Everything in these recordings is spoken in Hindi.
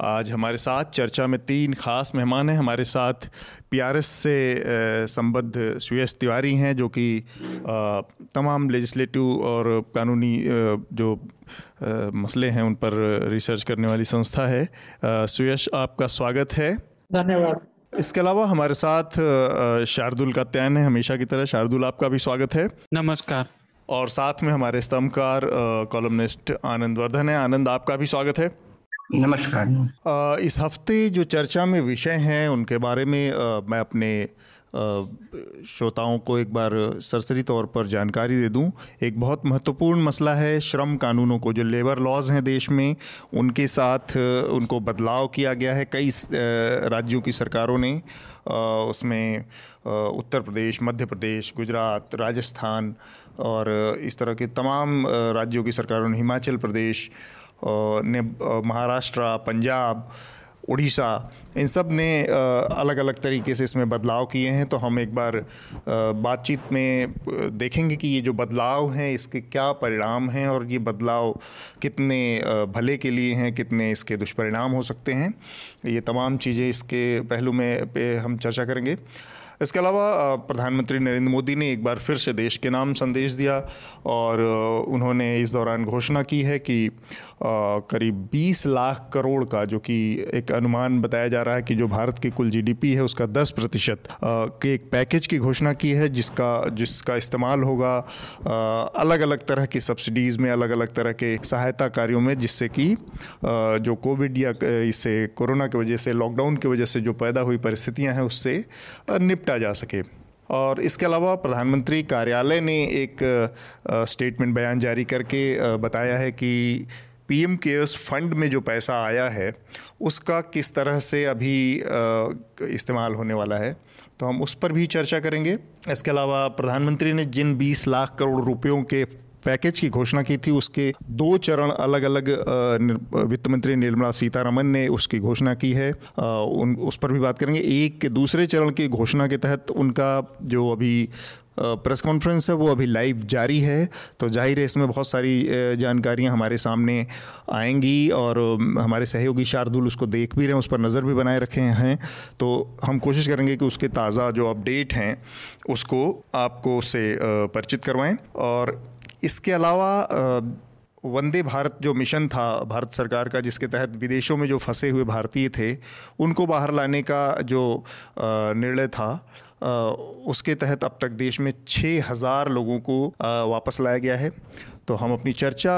आज हमारे साथ चर्चा में तीन खास मेहमान हैं। हमारे साथ पीआरएस से संबद्ध सुयश तिवारी हैं, जो कि तमाम लेजिस्लेटिव और कानूनी जो मसले हैं उन पर रिसर्च करने वाली संस्था है। सुयश, आपका स्वागत है। धन्यवाद। इसके अलावा हमारे साथ शारदुल कत्यान है, हमेशा की तरह। शारदुल, आपका भी स्वागत है। नमस्कार। और साथ में हमारे स्तंभकार कॉलमनिस्ट आनंद वर्धन है। आनंद, आपका भी स्वागत है। नमस्कार। इस हफ्ते जो चर्चा में विषय हैं उनके बारे में मैं अपने श्रोताओं को एक बार सरसरी तौर पर जानकारी दे दूं। एक बहुत महत्वपूर्ण मसला है श्रम कानूनों को, जो लेबर लॉज हैं देश में, उनके साथ उनको बदलाव किया गया है कई राज्यों की सरकारों ने। उसमें उत्तर प्रदेश, मध्य प्रदेश, गुजरात, राजस्थान और इस तरह के तमाम राज्यों की सरकारों ने, हिमाचल प्रदेश ने, महाराष्ट्र, पंजाब, उड़ीसा, इन सब ने अलग अलग तरीके से इसमें बदलाव किए हैं। तो हम एक बार बातचीत में देखेंगे कि ये जो बदलाव हैं इसके क्या परिणाम हैं और ये बदलाव कितने भले के लिए हैं, कितने इसके दुष्परिणाम हो सकते हैं। ये तमाम चीज़ें इसके पहलू में पे हम चर्चा करेंगे। इसके अलावा प्रधानमंत्री नरेंद्र मोदी ने एक बार फिर से देश के नाम संदेश दिया और उन्होंने इस दौरान घोषणा की है कि करीब 20 लाख करोड़ का, जो कि एक अनुमान बताया जा रहा है कि जो भारत की कुल जीडीपी है उसका 10% के एक पैकेज की घोषणा की है, जिसका इस्तेमाल होगा अलग अलग तरह की सब्सिडीज़ में, अलग अलग तरह के सहायता कार्यों में, जिससे कि जो कोविड या इससे कोरोना की वजह से, लॉकडाउन की वजह से जो पैदा हुई परिस्थितियाँ हैं उससे निपटा जा सके। और इसके अलावा प्रधानमंत्री कार्यालय ने एक स्टेटमेंट बयान जारी करके बताया है कि पीएम केयर्स फंड में जो पैसा आया है उसका किस तरह से अभी इस्तेमाल होने वाला है, तो हम उस पर भी चर्चा करेंगे। इसके अलावा प्रधानमंत्री ने जिन 20 लाख करोड़ रुपयों के पैकेज की घोषणा की थी उसके दो चरण अलग अलग वित्त मंत्री निर्मला सीतारमन ने उसकी घोषणा की है, उस पर भी बात करेंगे। एक दूसरे चरण की घोषणा के तहत उनका जो अभी प्रेस कॉन्फ्रेंस है वो अभी लाइव जारी है, तो जाहिर है इसमें बहुत सारी जानकारियां हमारे सामने आएंगी और हमारे सहयोगी शार्दुल उसको देख भी रहे हैं, उस पर नज़र भी बनाए रखे हैं। तो हम कोशिश करेंगे कि उसके ताज़ा जो अपडेट हैं उसको आपको उससे परिचित करवाएँ। और इसके अलावा वंदे भारत जो मिशन था भारत सरकार का, जिसके तहत विदेशों में जो फंसे हुए भारतीय थे उनको बाहर लाने का जो निर्णय था, उसके तहत अब तक देश में 6,000 लोगों को वापस लाया गया है। तो हम अपनी चर्चा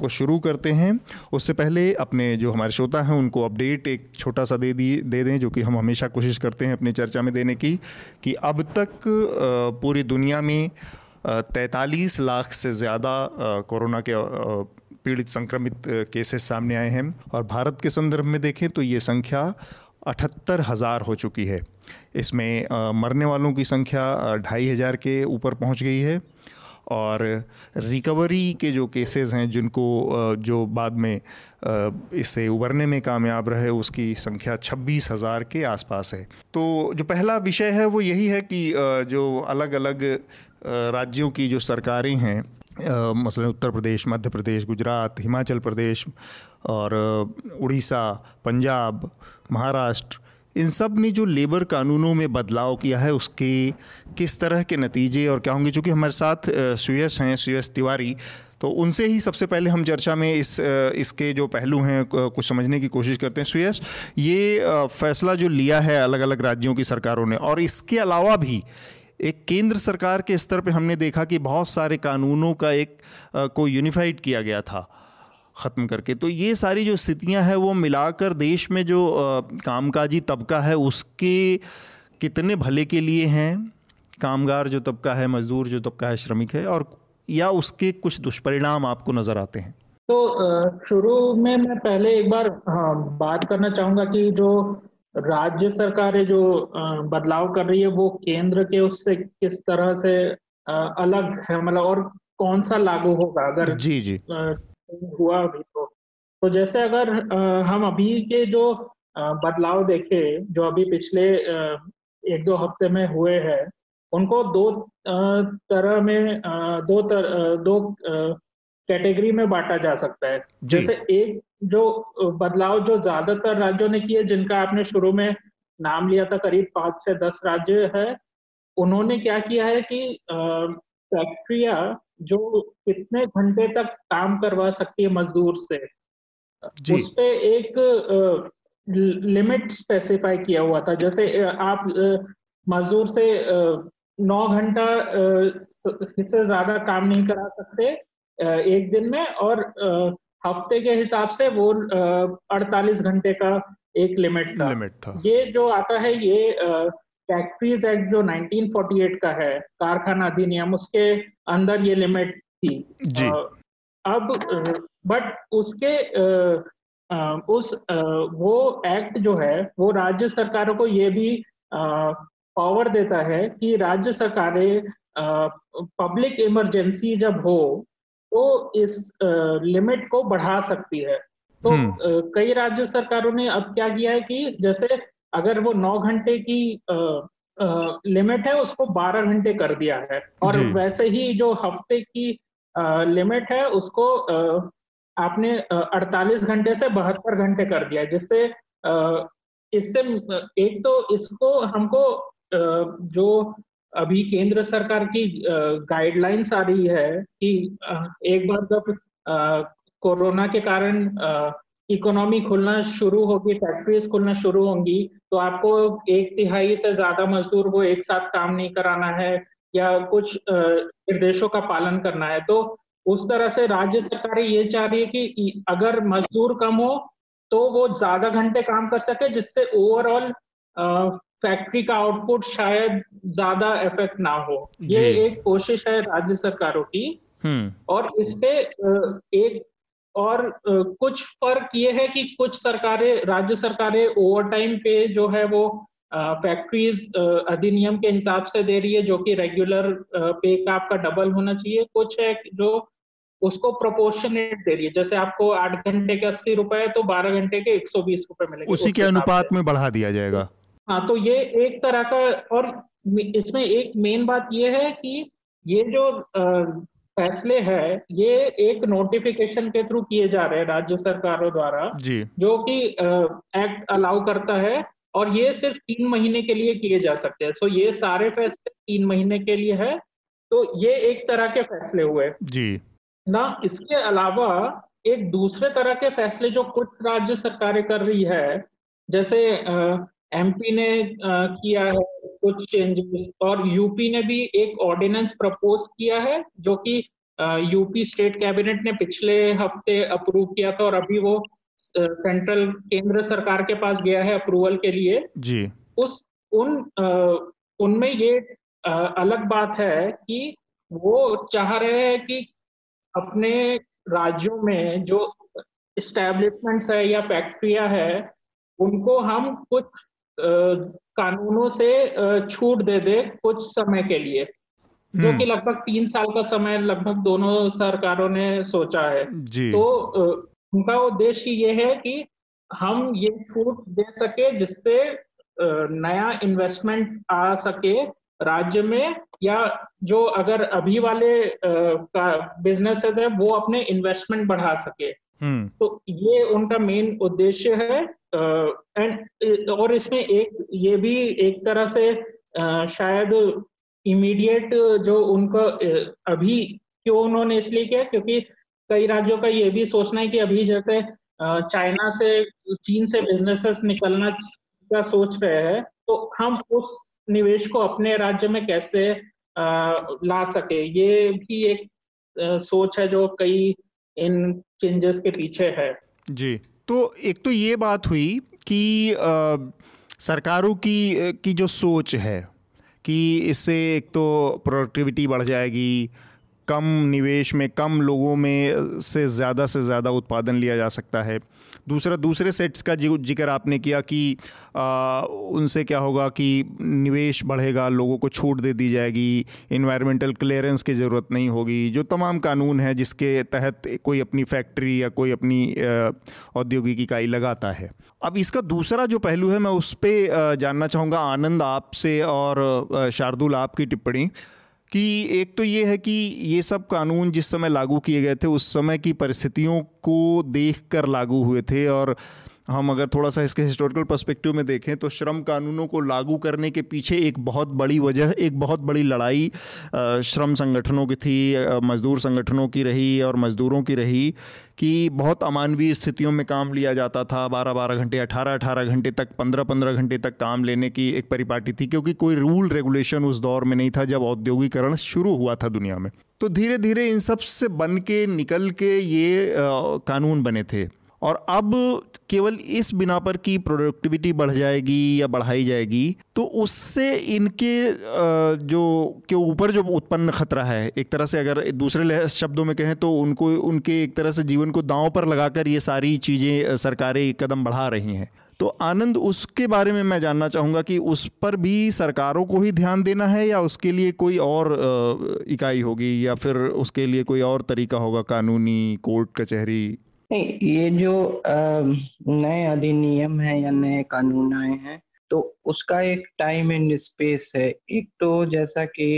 को शुरू करते हैं। उससे पहले अपने जो हमारे श्रोता हैं उनको अपडेट एक छोटा सा दे दें, जो कि हम हमेशा कोशिश करते हैं अपनी चर्चा में देने की, कि अब तक पूरी दुनिया में 43 लाख से ज़्यादा कोरोना के पीड़ित संक्रमित केसेस सामने आए हैं और भारत के संदर्भ में देखें तो ये संख्या 78,000 हो चुकी है। इसमें मरने वालों की संख्या 2,500 के ऊपर पहुंच गई है और रिकवरी के जो केसेस हैं, जिनको जो बाद में इससे उबरने में कामयाब रहे, उसकी संख्या 26,000 के आसपास है। तो जो पहला विषय है वो यही है कि जो अलग अलग राज्यों की जो सरकारें हैं, मसलन उत्तर प्रदेश, मध्य प्रदेश, गुजरात, हिमाचल प्रदेश और उड़ीसा, पंजाब, महाराष्ट्र, इन सब ने जो लेबर कानूनों में बदलाव किया है उसके किस तरह के नतीजे और क्या होंगे। चूँकि हमारे साथ सुयश हैं, सुयश तिवारी, तो उनसे ही सबसे पहले हम चर्चा में इसके जो पहलू हैं कुछ समझने की कोशिश करते हैं। सुयश, ये फैसला जो लिया है अलग अलग राज्यों की सरकारों ने, और इसके अलावा भी एक केंद्र सरकार के स्तर पे हमने देखा कि बहुत सारे कानूनों का को यूनिफाइड किया गया था ख़त्म करके, तो ये सारी जो स्थितियां हैं वो मिलाकर देश में जो कामकाजी तबका है उसके कितने भले के लिए हैं, कामगार जो तबका है, मजदूर जो तबका है, श्रमिक है, और या उसके कुछ दुष्परिणाम आपको नज़र आते हैं। तो शुरू में मैं पहले एक बार बात करना चाहूँगा कि जो राज्य सरकारें जो बदलाव कर रही है वो केंद्र के उससे किस तरह से अलग है, मतलब, और कौन सा लागू होगा अगर जी हुआ भी तो जैसे अगर हम अभी के जो बदलाव देखे जो अभी पिछले एक दो हफ्ते में हुए हैं, उनको दो कैटेगरी में बांटा जा सकता है। जैसे एक जो बदलाव जो ज्यादातर राज्यों ने किए, जिनका आपने शुरू में नाम लिया था, करीब 5 से 10 राज्य है, उन्होंने क्या किया है कि फैक्ट्रिया जो कितने घंटे तक काम करवा सकती है मजदूर से, उस पे एक लिमिट स्पेसिफाई किया हुआ था। जैसे आप मजदूर से 9 घंटा से ज्यादा काम नहीं करा सकते एक दिन में, और हफ्ते के हिसाब से वो 48 घंटे का एक लिमिट था। ये जो आता है ये फैक्ट्रीज एक्ट जो 1948 का है, कारखाना अधिनियम, उसके अंदर ये लिमिट थी। अब बट उसके वो एक्ट जो है वो राज्य सरकारों को ये भी पावर देता है कि राज्य सरकारें पब्लिक इमरजेंसी जब हो तो इस लिमिट को बढ़ा सकती है। तो कई राज्य सरकारों ने अब क्या किया है कि जैसे अगर वो 9 घंटे की लिमिट है उसको 12 घंटे कर दिया है, और वैसे ही जो हफ्ते की लिमिट है उसको आपने 48 घंटे से 72 घंटे कर दिया, जिससे इससे एक तो इसको हमको जो अभी केंद्र सरकार की गाइडलाइंस आ रही है कि एक बार जब कोरोना के कारण इकोनॉमी खुलना शुरू होगी, फैक्ट्रीज खुलना शुरू होंगी, तो आपको 1/3 से ज्यादा मजदूर को एक साथ काम नहीं कराना है या कुछ निर्देशों का पालन करना है। तो उस तरह से राज्य सरकारें ये चाह रही है कि अगर मजदूर कम हो तो वो ज्यादा घंटे काम कर सके, जिससे ओवरऑल फैक्ट्री का आउटपुट शायद ज्यादा इफेक्ट ना हो। ये एक कोशिश है राज्य सरकारों की। और इसपे एक और कुछ फर्क ये है कि कुछ सरकारें, राज्य सरकारें ओवरटाइम पे जो है वो फैक्ट्रीज अधिनियम के हिसाब से दे रही है, जो कि रेगुलर पे का आपका डबल होना चाहिए। कुछ है जो उसको प्रोपोर्शनेट दे रही है, जैसे आपको 8 घंटे के 80 रुपए तो 12 घंटे के 120 रुपए मिलेंगे, उसी के अनुपात में बढ़ा दिया जाएगा। हाँ, तो ये एक तरह का, और इसमें एक मेन बात ये है कि ये जो फैसले है ये एक नोटिफिकेशन के थ्रू किए जा रहे हैं राज्य सरकारों द्वारा, जो कि एक्ट अलाउ करता है, और ये सिर्फ 3 महीने के लिए किए जा सकते हैं। तो ये सारे फैसले 3 महीने के लिए है, तो ये एक तरह के फैसले हुए ना। इसके अलावा एक दूसरे तरह के फैसले जो कुछ राज्य सरकारें कर रही है, जैसे एमपी ने किया है कुछ चेंजेस, और यूपी ने भी एक ऑर्डिनेंस प्रपोज किया है, जो कि यूपी स्टेट कैबिनेट ने पिछले हफ्ते अप्रूव किया था, और अभी वो सेंट्रल केंद्र सरकार के पास गया है अप्रूवल के लिए। उनमें ये अलग बात है कि वो चाह रहे हैं कि अपने राज्यों में जो एस्टेब्लिशमेंट्स है या फैक्ट्रियां है उनको हम कुछ कानूनों से छूट दे दे कुछ समय के लिए, जो कि लगभग 3 साल का समय लगभग दोनों सरकारों ने सोचा है। तो उनका उद्देश्य ये है कि हम ये छूट दे सके, जिससे नया इन्वेस्टमेंट आ सके राज्य में, या जो अगर अभी वाले का बिजनेसेस है वो अपने इन्वेस्टमेंट बढ़ा सके। तो ये उनका मेन उद्देश्य है। और इसमें एक ये भी एक तरह से शायद इमीडिएट जो उनका अभी क्यों उन्होंने इसलिए किया, क्योंकि कई राज्यों का ये भी सोचना है कि अभी जैसे चीन से बिजनेसेस निकलना का सोच रहे हैं, तो हम उस निवेश को अपने राज्य में कैसे ला सके, ये भी एक सोच है जो कई इन चेंजेस के पीछे है। तो एक तो ये बात हुई कि सरकारों की जो सोच है कि इससे एक तो प्रोडक्टिविटी बढ़ जाएगी, कम निवेश में कम लोगों में से ज़्यादा उत्पादन लिया जा सकता है। दूसरा, दूसरे सेट्स का जिक्र आपने किया कि उनसे क्या होगा कि निवेश बढ़ेगा, लोगों को छूट दे दी जाएगी, इन्वायरमेंटल क्लियरेंस की ज़रूरत नहीं होगी, जो तमाम कानून है जिसके तहत कोई अपनी फैक्ट्री या कोई अपनी औद्योगिक इकाई लगाता है। अब इसका दूसरा जो पहलू है मैं उस पर जानना चाहूँगा आनंद आपसे और शार्दुल आपकी टिप्पणी कि एक तो ये है कि ये सब कानून जिस समय लागू किए गए थे उस समय की परिस्थितियों को देखकर लागू हुए थे, और हम अगर थोड़ा सा इसके हिस्टोरिकल पर्सपेक्टिव में देखें तो श्रम कानूनों को लागू करने के पीछे एक बहुत बड़ी वजह, एक बहुत बड़ी लड़ाई श्रम संगठनों की थी, मज़दूर संगठनों की रही और मज़दूरों की रही कि बहुत अमानवीय स्थितियों में काम लिया जाता था। 12-12 घंटे, 18-18 घंटे तक, 15-15 घंटे तक काम लेने की एक परिपाटी थी, क्योंकि कोई रूल रेगुलेशन उस दौर में नहीं था जब औद्योगिकरण शुरू हुआ था दुनिया में। तो धीरे धीरे इन सब से बन के निकल के ये कानून बने थे, और अब केवल इस बिना पर कि प्रोडक्टिविटी बढ़ जाएगी या बढ़ाई जाएगी तो उससे इनके जो के ऊपर जो उत्पन्न खतरा है, एक तरह से अगर दूसरे शब्दों में कहें तो उनको, उनके एक तरह से जीवन को दांव पर लगाकर ये सारी चीज़ें सरकारें कदम बढ़ा रही हैं। तो आनंद, उसके बारे में मैं जानना चाहूँगा कि उस पर भी सरकारों को ही ध्यान देना है या उसके लिए कोई और इकाई होगी या फिर उसके लिए कोई और तरीका होगा, कानूनी, कोर्ट कचहरी? नहीं, ये जो नए अधिनियम है या नए कानून आए हैं तो उसका एक टाइम एंड स्पेस है। एक तो जैसा कि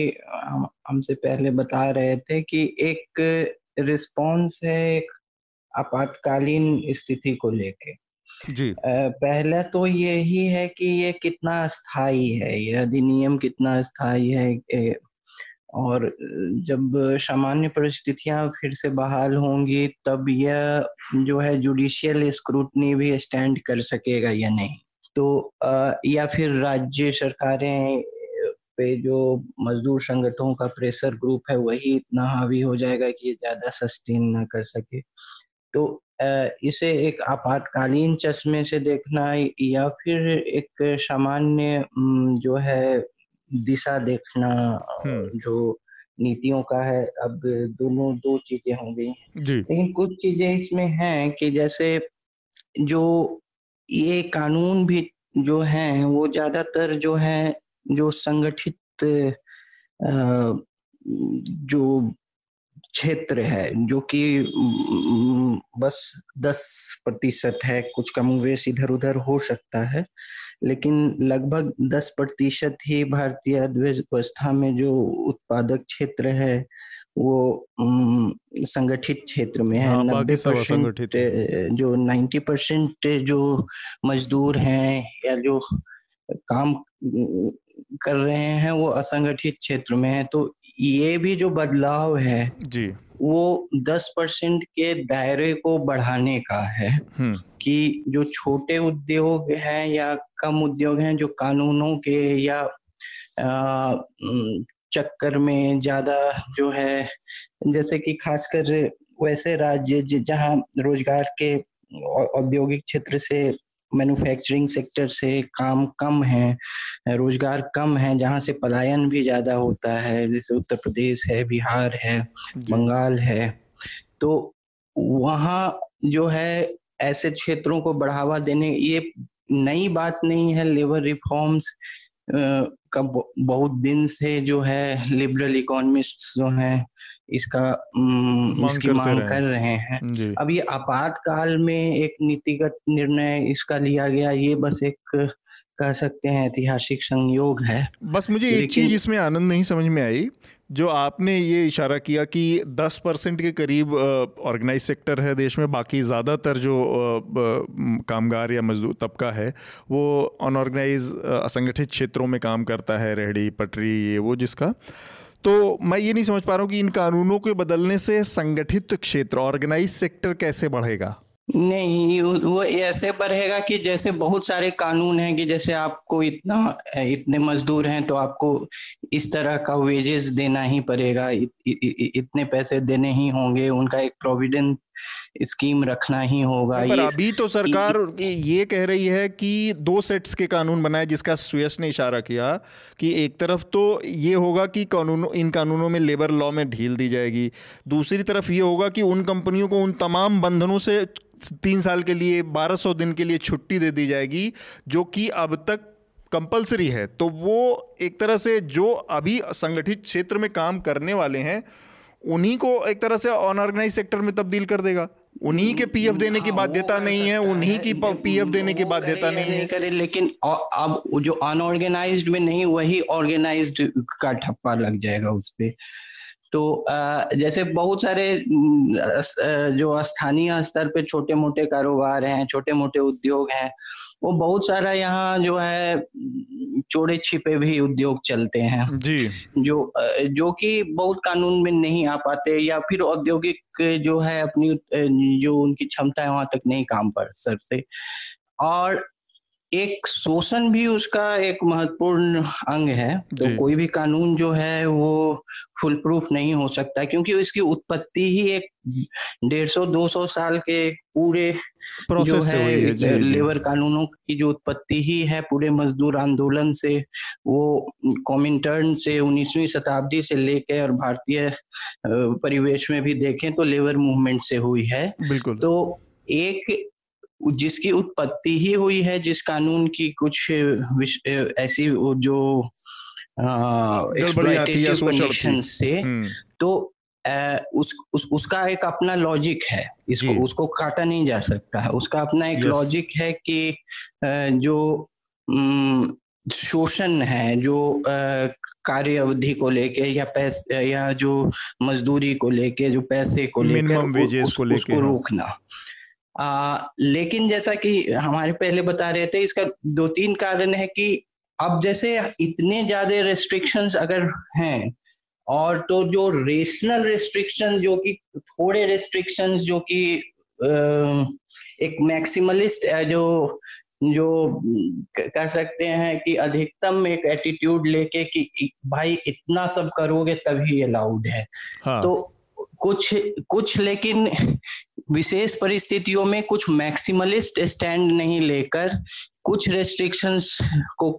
हमसे पहले बता रहे थे कि एक रिस्पांस है एक आपातकालीन स्थिति को लेके। जी, पहला तो यही है कि ये कितना स्थायी है, ये अधिनियम कितना स्थायी है, और जब सामान्य परिस्थितियां फिर से बहाल होंगी तब यह जो है जुडिशियल स्क्रूटनी भी स्टैंड कर सकेगा या नहीं। तो या फिर राज्य सरकारें पे जो मजदूर संगठनों का प्रेशर ग्रुप है वही इतना हावी हो जाएगा कि ये ज्यादा सस्टेन ना कर सके। तो इसे एक आपातकालीन चश्मे से देखना या फिर एक सामान्य जो है दिशा देखना जो नीतियों का है, अब दोनों दो चीजें हो गई। लेकिन कुछ चीजें इसमें हैं कि जैसे जो ये कानून भी जो हैं वो ज्यादातर जो है जो संगठित जो क्षेत्र है जो कि बस 10% है, कुछ कमोवेश इधर उधर हो सकता है, लेकिन लगभग 10% ही भारतीय अर्थव्यवस्था में जो उत्पादक क्षेत्र है वो संगठित क्षेत्र में है। 90% जो 90% जो मजदूर हैं या जो काम कर रहे हैं वो असंगठित क्षेत्र में है। तो ये भी जो बदलाव है जी, वो 10% के दायरे को बढ़ाने का है कि जो छोटे उद्योग हैं या कम उद्योग हैं जो कानूनों के या चक्कर में ज्यादा जो है, जैसे कि खासकर वैसे राज्य जहां रोजगार के औद्योगिक क्षेत्र से, मैन्युफैक्चरिंग सेक्टर से काम कम है, रोजगार कम है, जहाँ से पलायन भी ज्यादा होता है, जैसे उत्तर प्रदेश है, बिहार है, बंगाल है, तो वहाँ जो है ऐसे क्षेत्रों को बढ़ावा देने, ये नई बात नहीं है। लेबर रिफॉर्म्स का बहुत दिन से जो है लिबरल इकोनॉमिस्ट्स जो हैं इसकी मांग कर रहे हैं। अब ये आपातकाल में एक नीतिगत निर्णय इसका लिया गया, ये बस एक कह सकते हैं ऐतिहासिक संयोग है। बस मुझे एक चीज इसमें आनंद नहीं समझ में आई, जो आपने ये इशारा किया कि 10% के करीब ऑर्गेनाइज सेक्टर है देश में, बाकी ज़्यादातर जो कामगार या मजदूर तबका है वो अनऑर्गेनाइज असंगठित क्षेत्रों में काम करता है, रेहड़ी पटरी ये वो जिसका। तो मैं ये नहीं समझ पा रहा हूँ कि इन कानूनों के बदलने से संगठित क्षेत्र, ऑर्गेनाइज सेक्टर कैसे बढ़ेगा? नहीं, वो ऐसे बढ़ेगा कि जैसे बहुत सारे कानून हैं कि जैसे आपको इतने मजदूर हैं तो आपको इस तरह का वेजेस देना ही पड़ेगा, इतने पैसे देने ही होंगे, उनका एक प्रोविडेंट स्कीम रखना ही होगा। पर अभी तो सरकार ये कह रही है कि दो सेट्स के कानून बनाए, जिसका सुयश ने इशारा किया कि एक तरफ तो ये होगा कि इन कानूनों में लेबर लॉ में ढील दी जाएगी, दूसरी तरफ ये होगा कि उन कंपनियों को उन तमाम बंधनों से 3 साल के लिए 1200 दिन के लिए छुट्टी दे दी जाएगी, जो कि अब तक कंपलसरी है। तो वो एक तरह से जो अभी संगठित क्षेत्र में काम करने वाले हैं उन्हीं को एक तरह से अनऑर्गेनाइज सेक्टर में तब्दील कर देगा। उन्हीं के पीएफ देने की बाध्यता नहीं है, उन्हीं की पीएफ देने की बाध्यता नहीं है, लेकिन अब जो अनऑर्गेनाइज्ड में नहीं वही ऑर्गेनाइज्ड का ठप्पा लग जाएगा उस पे। तो जैसे बहुत सारे जो स्थानीय स्तर पे छोटे मोटे कारोबार हैं, छोटे मोटे उद्योग हैं, वो बहुत सारा यहाँ जो है चोरे छिपे भी उद्योग चलते हैं जी, जो कि बहुत कानून में नहीं आ पाते, या फिर औद्योगिक जो है अपनी जो उनकी क्षमता है वहां तक नहीं काम कर सकते। और एक शोषण भी उसका एक महत्वपूर्ण अंग है। तो कोई भी कानून जो है वो फुल प्रूफ नहीं हो सकता, क्योंकि इसकी उत्पत्ति ही एक 150-200 साल के पूरे प्रोसेस से हुई है। लेबर कानूनों की जो उत्पत्ति ही है पूरे मजदूर आंदोलन से, वो कॉमिंटर्न से 19वीं शताब्दी से लेके और भारतीय परिवेश में भी देखें तो लेबर मूवमेंट से हुई है। बिल्कुल। तो एक जिसकी उत्पत्ति ही हुई है, जिस कानून की कुछ ऐसी जो एक्सप्लॉयटेशन से, तो उसका एक अपना लॉजिक है, इसको उसको काटा नहीं जा सकता है। उसका अपना एक लॉजिक है कि जो शोषण है, जो कार्य अवधि को लेके या पैसे या जो मजदूरी को लेके, जो पैसे को लेके, मिनिमम वेजेस को लेके, उसको रोकना। लेकिन जैसा कि हमारे पहले बता रहे थे, इसका 2-3 कारण है कि अब जैसे इतने ज्यादा रेस्ट्रिक्शंस अगर हैं, और तो जो रेशनल रेस्ट्रिक्शन, जो कि थोड़े रेस्ट्रिक्शंस जो कि एक मैक्सिमलिस्ट जो कह सकते हैं कि अधिकतम एक एटीट्यूड लेके कि भाई इतना सब करोगे तभी अलाउड है। हाँ। तो कुछ लेकिन विशेष परिस्थितियों में कुछ मैक्सिमलिस्ट स्टैंड नहीं लेकर, कुछ रेस्ट्रिक्शंस को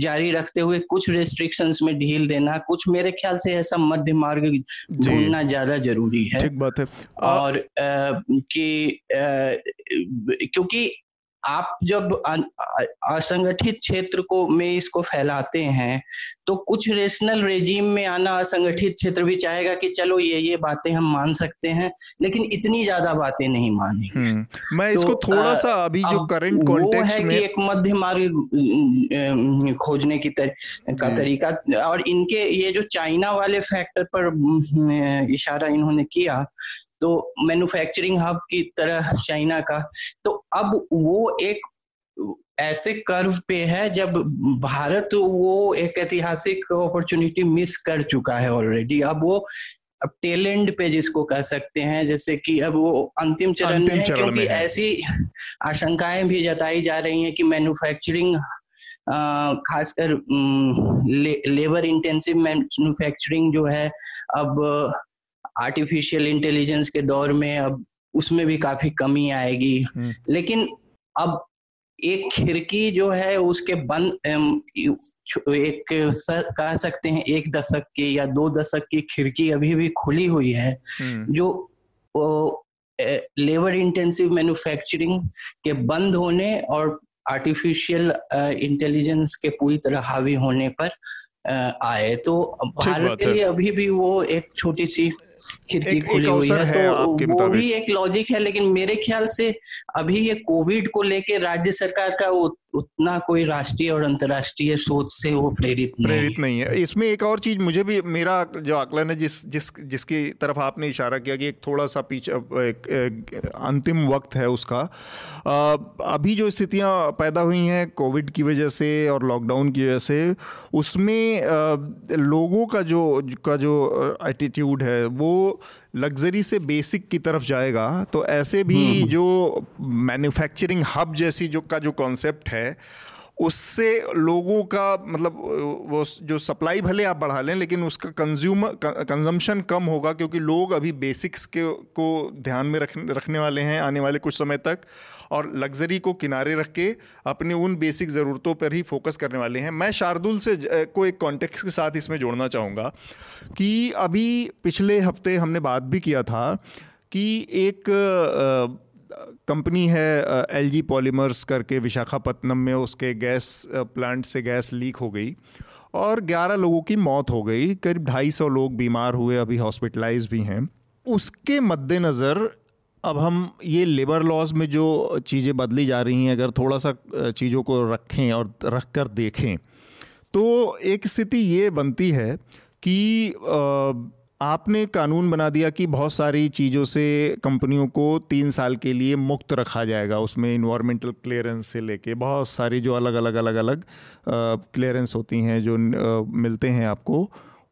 जारी रखते हुए कुछ रेस्ट्रिक्शंस में ढील देना, कुछ मेरे ख्याल से ऐसा मध्य मार्ग ढूंढना ज्यादा जरूरी है। ठीक बात है। और क्योंकि आप जब असंगठित क्षेत्र को में इसको फैलाते हैं तो कुछ रेशनल रेजीम में आना असंगठित क्षेत्र भी चाहेगा कि चलो ये बातें हम मान सकते हैं, लेकिन इतनी ज्यादा बातें नहीं मानेंगे। मैं इसको थोड़ा सा अभी जो करंट कॉन्टेक्स्ट में एक मध्य मार्ग खोजने की का तरीका, और इनके ये जो चाइना वाले फैक्टर पर इशारा इन्होंने किया, तो मैन्युफैक्चरिंग हब की तरह चाइना का, तो अब वो एक ऐसे कर्व पे है जब भारत वो एक ऐतिहासिक अपॉर्चुनिटी मिस कर चुका है ऑलरेडी। अब वो टेल एंड पे जिसको कह सकते हैं, जैसे कि अब वो अंतिम चरण में है, क्योंकि ऐसी आशंकाएं भी जताई जा रही हैं कि मैन्युफैक्चरिंग, खासकर लेबर इंटेंसिव मैन्युफैक्चरिंग जो है, अब आर्टिफिशियल इंटेलिजेंस के दौर में अब उसमें भी काफी कमी आएगी। लेकिन अब एक खिड़की जो है उसके बंद, एक कह सकते हैं 1 दशक की या 2 दशक की खिड़की अभी भी खुली हुई है, जो लेबर इंटेंसिव मैन्युफैक्चरिंग के बंद होने और आर्टिफिशियल इंटेलिजेंस के पूरी तरह हावी होने पर आए। तो भारत के लिए अभी भी वो एक छोटी सी खिड़की खुली हुई है। तो वो भी एक लॉजिक है, लेकिन मेरे ख्याल से अभी ये कोविड को लेके राज्य सरकार का उतना कोई राष्ट्रीय और अंतर्राष्ट्रीय सोच से वो प्रेरित नहीं है। इसमें एक और चीज मुझे भी, मेरा जो आकलन है जिसकी तरफ आपने इशारा किया कि एक थोड़ा सा पीछे अंतिम वक्त है उसका, अभी जो स्थितियां पैदा हुई हैं कोविड की वजह से और लॉकडाउन की वजह से, उसमें लोगों का जो एटीट्यूड है वो लग्जरी से बेसिक की तरफ जाएगा तो ऐसे भी जो मैन्युफैक्चरिंग हब जैसी जो का जो कॉन्सेप्ट है उससे लोगों का मतलब वो जो सप्लाई भले आप बढ़ा लें लेकिन उसका कंजम्पशन कम होगा क्योंकि लोग अभी बेसिक्स के को ध्यान में रखने वाले हैं आने वाले कुछ समय तक और लग्जरी को किनारे रख के अपने उन बेसिक ज़रूरतों पर ही फोकस करने वाले हैं। मैं शार्दुल से को एक कॉन्टेक्स्ट के साथ इसमें जोड़ना चाहूँगा कि अभी पिछले हफ्ते हमने बात भी किया था कि एक कंपनी है LG पॉलीमर्स करके विशाखापत्तनम में, उसके गैस प्लांट से गैस लीक हो गई और 11 लोगों की मौत हो गई, करीब 250 लोग बीमार हुए, अभी हॉस्पिटलाइज भी हैं। उसके मद्देनज़र अब हम ये लेबर लॉज में जो चीज़ें बदली जा रही हैं अगर थोड़ा सा चीज़ों को रखें और रख कर देखें तो एक स्थिति ये बनती है कि आपने कानून बना दिया कि बहुत सारी चीज़ों से कंपनियों को 3 साल के लिए मुक्त रखा जाएगा, उसमें इन्वायरमेंटल क्लियरेंस से लेके बहुत सारी जो अलग अलग क्लियरेंस होती हैं जो मिलते हैं आपको,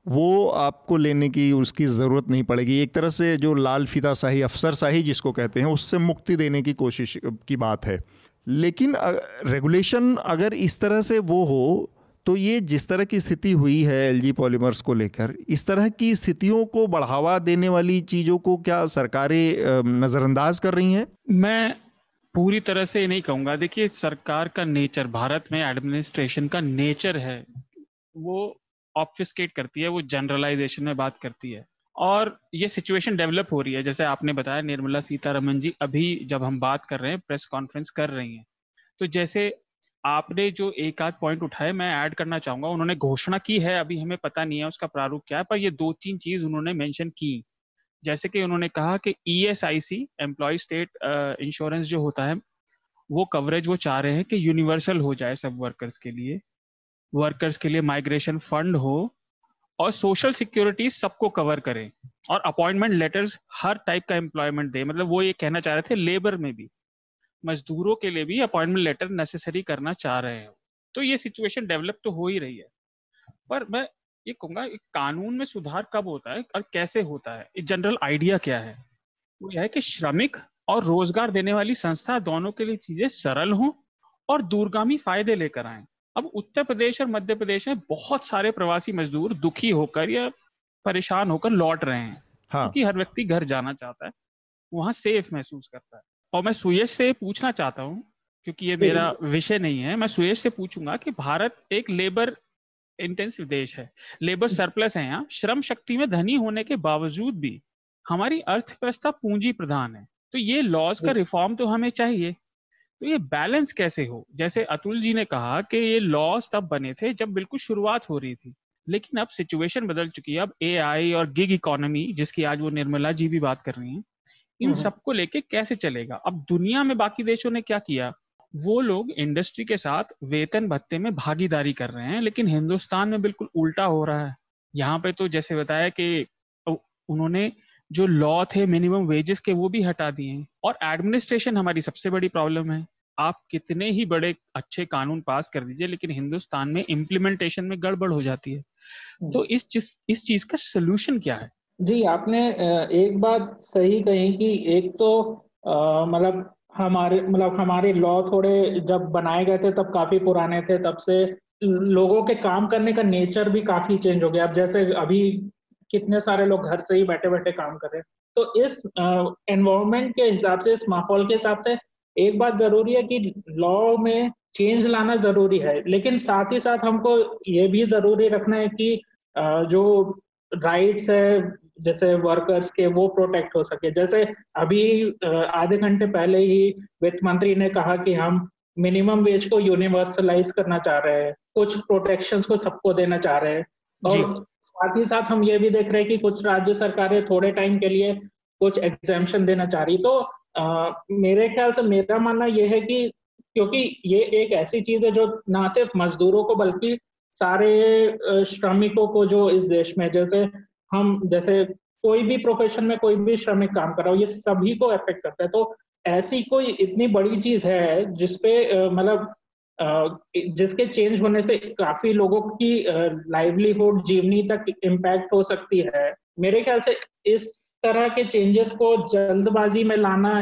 वो आपको लेने की उसकी ज़रूरत नहीं पड़ेगी। एक तरह से जो लाल फीताशाही अफसरशाही जिसको कहते हैं उससे मुक्ति देने की कोशिश की बात है। लेकिन रेगुलेशन अगर इस तरह से वो हो तो ये जिस तरह की स्थिति हुई है LG पॉलीमर्स को लेकर, इस तरह की स्थितियों को बढ़ावा देने वाली चीज़ों को क्या सरकारें नज़रअंदाज कर रही हैं? मैं पूरी तरह से नहीं कहूँगा। देखिए, सरकार का नेचर, भारत में एडमिनिस्ट्रेशन का नेचर है वो ऑब्फस्केट करती है, वो जनरलाइजेशन में बात करती है और ये सिचुएशन डेवलप हो रही है। जैसे आपने बताया निर्मला सीतारमन जी अभी जब हम बात कर रहे हैं प्रेस कॉन्फ्रेंस कर रही हैं, तो जैसे आपने जो एक आध पॉइंट उठाए मैं ऐड करना चाहूंगा। उन्होंने घोषणा की है, अभी हमें पता नहीं है उसका प्रारूप क्या है, पर ये 2-3 चीज उन्होंने मेंशन की। जैसे कि उन्होंने कहा कि ESIC एम्प्लॉय स्टेट इंश्योरेंस जो होता है वो कवरेज वो चाह रहे हैं कि यूनिवर्सल हो जाए सब वर्कर्स के लिए माइग्रेशन फंड हो और सोशल सिक्योरिटी सबको कवर करें और अपॉइंटमेंट लेटर्स हर टाइप का एम्प्लॉयमेंट दे। मतलब वो ये कहना चाह रहे थे लेबर में भी मजदूरों के लिए भी अपॉइंटमेंट लेटर नेसेसरी करना चाह रहे हो। तो ये सिचुएशन डेवलप तो हो ही रही है, पर मैं ये कहूँगा कानून में सुधार कब होता है और कैसे होता है, एक जनरल आइडिया क्या है वो यह है कि श्रमिक और रोजगार देने वाली संस्था दोनों के लिए चीजें सरल हों और दूरगामी फायदे लेकर आए। अब उत्तर प्रदेश और मध्य प्रदेश में बहुत सारे प्रवासी मजदूर दुखी होकर या परेशान होकर लौट रहे हैं क्योंकि हर व्यक्ति घर जाना चाहता है, वहाँ सेफ महसूस करता है। और मैं सुयश से पूछना चाहता हूं, क्योंकि ये मेरा विषय नहीं है, मैं सुयश से पूछूंगा कि भारत एक लेबर इंटेंसिव देश है, लेबर सरप्लस है, यहाँ श्रम शक्ति में धनी होने के बावजूद भी हमारी अर्थव्यवस्था पूंजी प्रधान है, तो ये लॉज का रिफॉर्म तो हमें चाहिए। तो ये बैलेंस कैसे हो? जैसे अतुल जी ने कहा कि ये लॉज तब बने थे जब बिल्कुल शुरुआत हो रही थी, लेकिन अब सिचुएशन बदल चुकी है। अब AI और गिग इकोनॉमी जिसकी आज वो निर्मला जी भी बात कर रही है, इन सबको लेके कैसे चलेगा? अब दुनिया में बाकी देशों ने क्या किया, वो लोग इंडस्ट्री के साथ वेतन भत्ते में भागीदारी कर रहे हैं, लेकिन हिंदुस्तान में बिल्कुल उल्टा हो रहा है। यहाँ पे तो जैसे बताया कि उन्होंने जो लॉ थे मिनिमम वेजेस के वो भी हटा दिए। और एडमिनिस्ट्रेशन हमारी सबसे बड़ी प्रॉब्लम है, आप कितने ही बड़े अच्छे कानून पास कर दीजिए लेकिन हिंदुस्तान में इम्प्लीमेंटेशन में गड़बड़ हो जाती है। तो इस चीज का सोल्यूशन क्या है? जी, आपने एक बात सही कही कि एक तो मतलब हमारे लॉ थोड़े जब बनाए गए थे तब काफी पुराने थे, तब से लोगों के काम करने का नेचर भी काफी चेंज हो गया। अब जैसे अभी कितने सारे लोग घर से ही बैठे बैठे काम कर रहे हैं, तो इस एनवायरनमेंट के हिसाब से, इस माहौल के हिसाब से एक बात जरूरी है कि लॉ में चेंज लाना जरूरी है, लेकिन साथ ही साथ हमको ये भी जरूरी रखना है कि जो राइट्स है जैसे वर्कर्स के वो प्रोटेक्ट हो सके। जैसे अभी आधे घंटे पहले ही वित्त मंत्री ने कहा कि हम मिनिमम वेज को यूनिवर्सलाइज करना चाह रहे हैं, कुछ प्रोटेक्शंस को सबको देना चाह रहे हैं, और साथ ही साथ हम ये भी देख रहे हैं कि कुछ राज्य सरकारें थोड़े टाइम के लिए कुछ एग्जेम्पशन देना चाह रही। तो मेरे ख्याल से, मेरा मानना यह है कि क्योंकि ये एक ऐसी चीज है जो ना सिर्फ मजदूरों को बल्कि सारे श्रमिकों को, जो इस देश में जैसे कोई भी प्रोफेशन में कोई भी श्रमिक काम कर रहा हो, ये सभी को अफेक्ट करता है। तो ऐसी कोई इतनी बड़ी चीज है जिसपे मतलब जिसके चेंज होने से काफी लोगों की लाइवलीहुड जीवनी तक इम्पैक्ट हो सकती है। मेरे ख्याल से इस तरह के चेंजेस को जल्दबाजी में लाना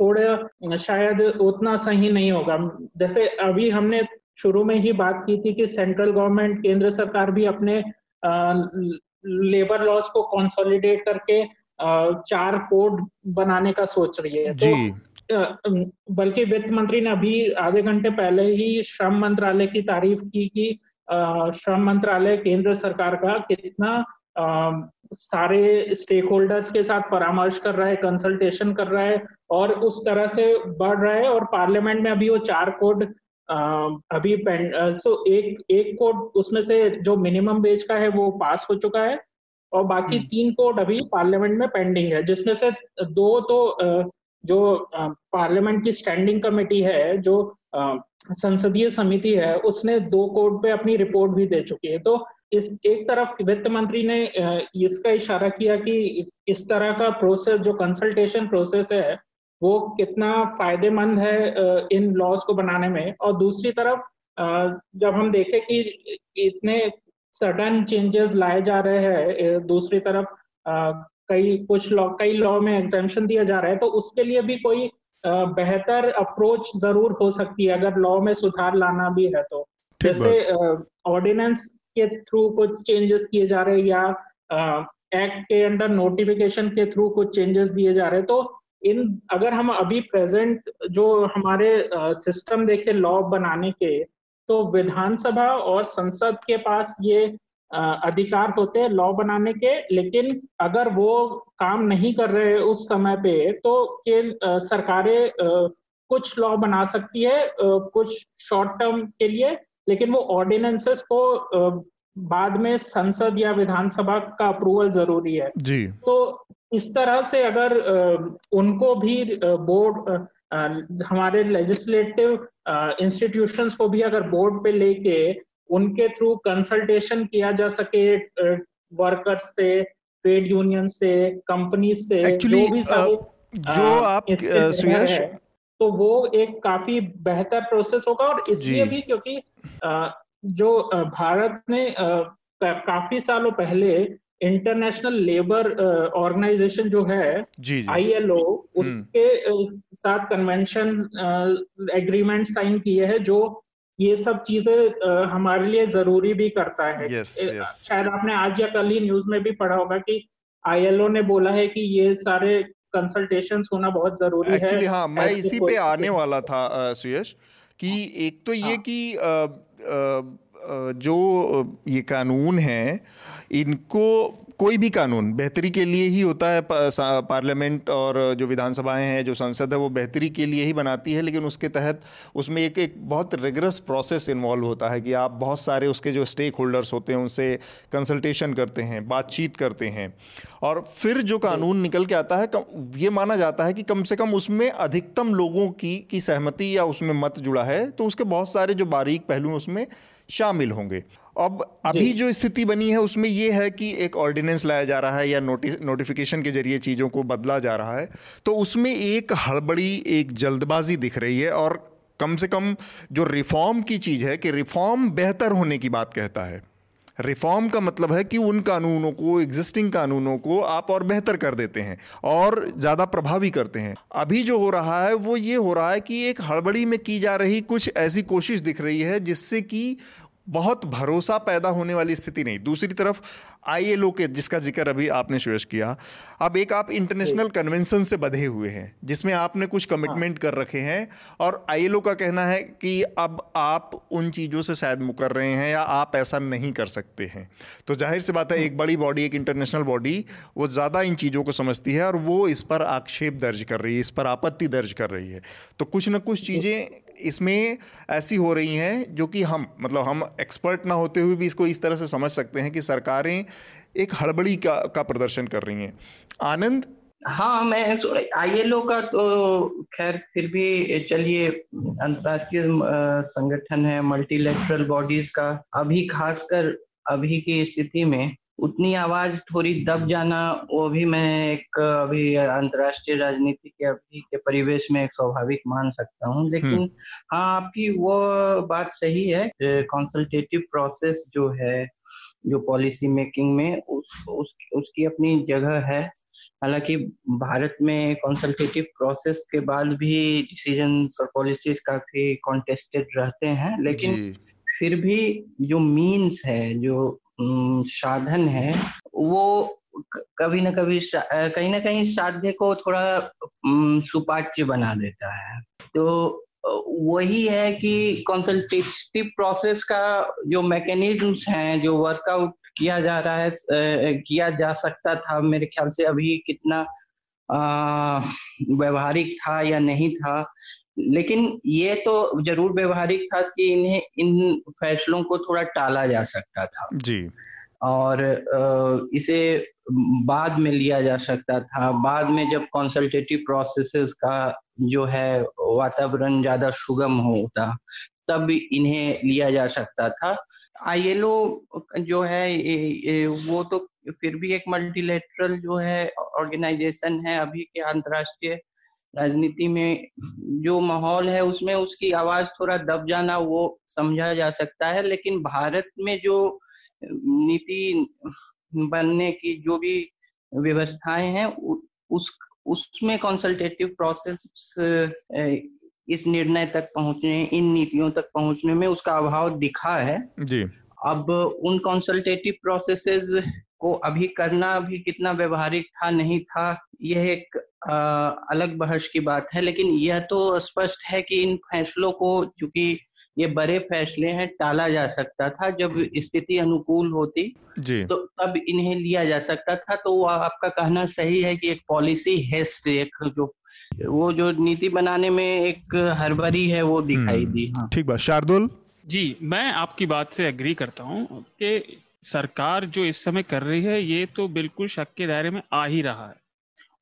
थोड़ा शायद उतना सही नहीं होगा। जैसे अभी हमने शुरू में ही बात की थी कि सेंट्रल गवर्नमेंट, केंद्र सरकार भी अपने लेबर लॉज को कंसोलिडेट करके 4 कोड बनाने का सोच रही है। जी। तो बल्कि वित्त मंत्री ने अभी आधे घंटे पहले ही श्रम मंत्रालय की तारीफ की कि श्रम मंत्रालय केंद्र सरकार का कितना सारे स्टेक होल्डर्स के साथ परामर्श कर रहा है, कंसल्टेशन कर रहा है और उस तरह से बढ़ रहा है। और पार्लियामेंट में अभी वो 4 कोड अभी एक कोड उसमें से जो मिनिमम वेज का है वो पास हो चुका है और बाकी 3 कोड अभी पार्लियामेंट में पेंडिंग है, जिसमें से 2 तो जो पार्लियामेंट की स्टैंडिंग कमेटी है, जो संसदीय समिति है, उसने 2 कोड पे अपनी रिपोर्ट भी दे चुकी है। तो इस एक तरफ वित्त मंत्री ने इसका इशारा किया कि इस तरह का प्रोसेस, जो कंसल्टेशन प्रोसेस है, वो कितना फायदेमंद है इन लॉज को बनाने में। और दूसरी तरफ जब हम देखें कि इतने सडन चेंजेस लाए जा रहे हैं, दूसरी तरफ कई लॉ में एग्जेम्पशन दिया जा रहा है, तो उसके लिए भी कोई बेहतर अप्रोच जरूर हो सकती है अगर लॉ में सुधार लाना भी है तो। जैसे ऑर्डिनेंस के थ्रू कुछ चेंजेस किए जा रहे हैं या एक्ट के अंडर नोटिफिकेशन के थ्रू कुछ चेंजेस दिए जा रहे हैं। तो इन अगर हम अभी प्रेजेंट जो हमारे सिस्टम देखे लॉ बनाने के, तो विधानसभा और संसद के पास ये अधिकार होते हैं लॉ बनाने के, लेकिन अगर वो काम नहीं कर रहे उस समय पे तो सरकारें कुछ लॉ बना सकती है कुछ शॉर्ट टर्म के लिए, लेकिन वो ऑर्डिनेंसेस को बाद में संसद या विधानसभा का अप्रूवल जरूरी है। जी। तो इस तरह से अगर उनको भी बोर्ड, हमारे लेजिस्लेटिव इंस्टीट्यूशंस को भी अगर बोर्ड पे लेके उनके थ्रू कंसल्टेशन किया जा सके वर्कर्स से, ट्रेड यूनियन से, कंपनी से, Actually, जो भी जो आप सुयश, तो वो एक काफी बेहतर प्रोसेस होगा। और इसलिए भी क्योंकि जो भारत ने काफी सालों पहले इंटरनेशनल लेबर ऑर्गेनाइजेशन जो है आईएलओ, उसके साथ कन्वेंशन एग्रीमेंट साइन किए हैं जो ये सब चीजें हमारे लिए जरूरी भी करता है। शायद आपने आज या कल ही न्यूज में भी पढ़ा होगा कि आईएलओ ने बोला है कि ये सारे कंसल्टेशंस होना बहुत जरूरी है। एक्चुअली हाँ, मैं इसी पे आने वाला था सुयश, कि एक तो ये कि जो ये कानून है, इनको कोई भी कानून बेहतरी के लिए ही होता है। पार्लियामेंट और जो विधानसभाएं हैं, जो संसद है, वो बेहतरी के लिए ही बनाती है, लेकिन उसके तहत उसमें एक बहुत रिगरस प्रोसेस इन्वॉल्व होता है कि आप बहुत सारे उसके जो स्टेक होल्डर्स होते हैं उनसे कंसल्टेशन करते हैं, बातचीत करते हैं, और फिर जो कानून निकल के आता है ये माना जाता है कि कम से कम उसमें अधिकतम लोगों की सहमति या उसमें मत जुड़ा है, तो उसके बहुत सारे जो बारीक पहलू उसमें शामिल होंगे। अब अभी जो स्थिति बनी है उसमें ये है कि एक ऑर्डिनेंस लाया जा रहा है या नोटिफिकेशन के जरिए चीज़ों को बदला जा रहा है, तो उसमें एक हड़बड़ी, एक जल्दबाजी दिख रही है। और कम से कम जो रिफॉर्म की चीज़ है कि रिफॉर्म बेहतर होने की बात कहता है। रिफॉर्म का मतलब है कि उन कानूनों को, एग्जिस्टिंग कानूनों को आप और बेहतर कर देते हैं और ज़्यादा प्रभावी करते हैं। अभी जो हो रहा है वो ये हो रहा है कि एक हड़बड़ी में की जा रही कुछ ऐसी कोशिश दिख रही है जिससे कि बहुत भरोसा पैदा होने वाली स्थिति नहीं। दूसरी तरफ आईएलओ के, जिसका जिक्र अभी आपने सुयश किया, अब एक आप इंटरनेशनल कन्वेंशन से बंधे हुए हैं जिसमें आपने कुछ कमिटमेंट कर रखे हैं, और आईएलओ का कहना है कि अब आप उन चीज़ों से शायद मुकर रहे हैं या आप ऐसा नहीं कर सकते हैं। तो जाहिर सी बात है, एक बड़ी बॉडी, एक इंटरनेशनल बॉडी, वो ज़्यादा इन चीज़ों को समझती है और वो इस पर आक्षेप दर्ज कर रही है, इस पर आपत्ति दर्ज कर रही है। तो कुछ ना कुछ चीज़ें इसमें ऐसी हो रही हैं जो कि हम एक्सपर्ट ना होते हुए भी इसको इस तरह से समझ सकते हैं कि सरकारें एक हड़बड़ी का प्रदर्शन कर रही हैं। आनंद? हाँ, मैं आईएलओ का तो खैर फिर भी चलिए अंतर्राष्ट्रीय संगठन है, मल्टीलैटरल बॉडीज का अभी खासकर अभी की स्थिति में उतनी आवाज थोड़ी दब जाना, वो भी मैं अभी अंतर्राष्ट्रीय राजनीति के अभी के परिवेश में एक स्वाभाविक मान सकता हूँ। लेकिन हाँ, आपकी वो बात सही है, कंसल्टेटिव प्रोसेस जो है, जो पॉलिसी मेकिंग में उसकी अपनी जगह है, हालांकि भारत में कंसल्टेटिव प्रोसेस के बाद भी डिसीजंस और पॉलिसीज काफी कॉन्टेस्टेड रहते हैं, लेकिन फिर भी जो मीन्स है, जो साधन है, वो कभी ना कभी कहीं ना कहीं साध्य को थोड़ा सुपाच्य बना देता है। तो वही है कि कंसल्टेटिव प्रोसेस का जो मैकेनिज्म्स हैं, जो वर्कआउट किया जा रहा है, किया जा सकता था, मेरे ख्याल से अभी कितना व्यवहारिक था या नहीं था, लेकिन ये तो जरूर व्यवहारिक था कि इन्हें इन फैसलों को थोड़ा टाला जा सकता था जी, और इसे बाद में लिया जा सकता था। बाद में जब कंसल्टेटिव प्रोसेसेस का जो है वातावरण ज्यादा सुगम होता, तब इन्हें लिया जा सकता था। आईएलओ जो है वो तो फिर भी एक मल्टीलेटरल जो है ऑर्गेनाइजेशन है, अभी के अंतर्राष्ट्रीय राजनीति में जो माहौल है उसमें उसकी आवाज थोड़ा दब जाना वो समझा जा सकता है, लेकिन भारत में जो नीति बनने की जो भी व्यवस्थाएं हैं उसमें कंसल्टेटिव प्रोसेस इस निर्णय तक पहुंचने, इन नीतियों तक पहुंचने में उसका अभाव दिखा है जी। अब उन कंसल्टेटिव प्रोसेसेस को अभी करना भी कितना व्यवहारिक था नहीं था, यह एक अलग बहस की बात है, लेकिन यह तो स्पष्ट है कि इन फैसलों को, चूंकि ये बड़े फैसले हैं, टाला जा सकता था। जब स्थिति अनुकूल होती जी, तो तब इन्हें लिया जा सकता था। तो आपका कहना सही है कि एक पॉलिसी हेस्ट, एक जो वो जो नीति बनाने में एक हड़बड़ी है, वो दिखाई दी। हाँ। ठीक बात। शार्दुल जी, मैं आपकी बात से एग्री करता हूँ कि सरकार जो इस समय कर रही है ये तो बिल्कुल शक के दायरे में आ ही रहा है।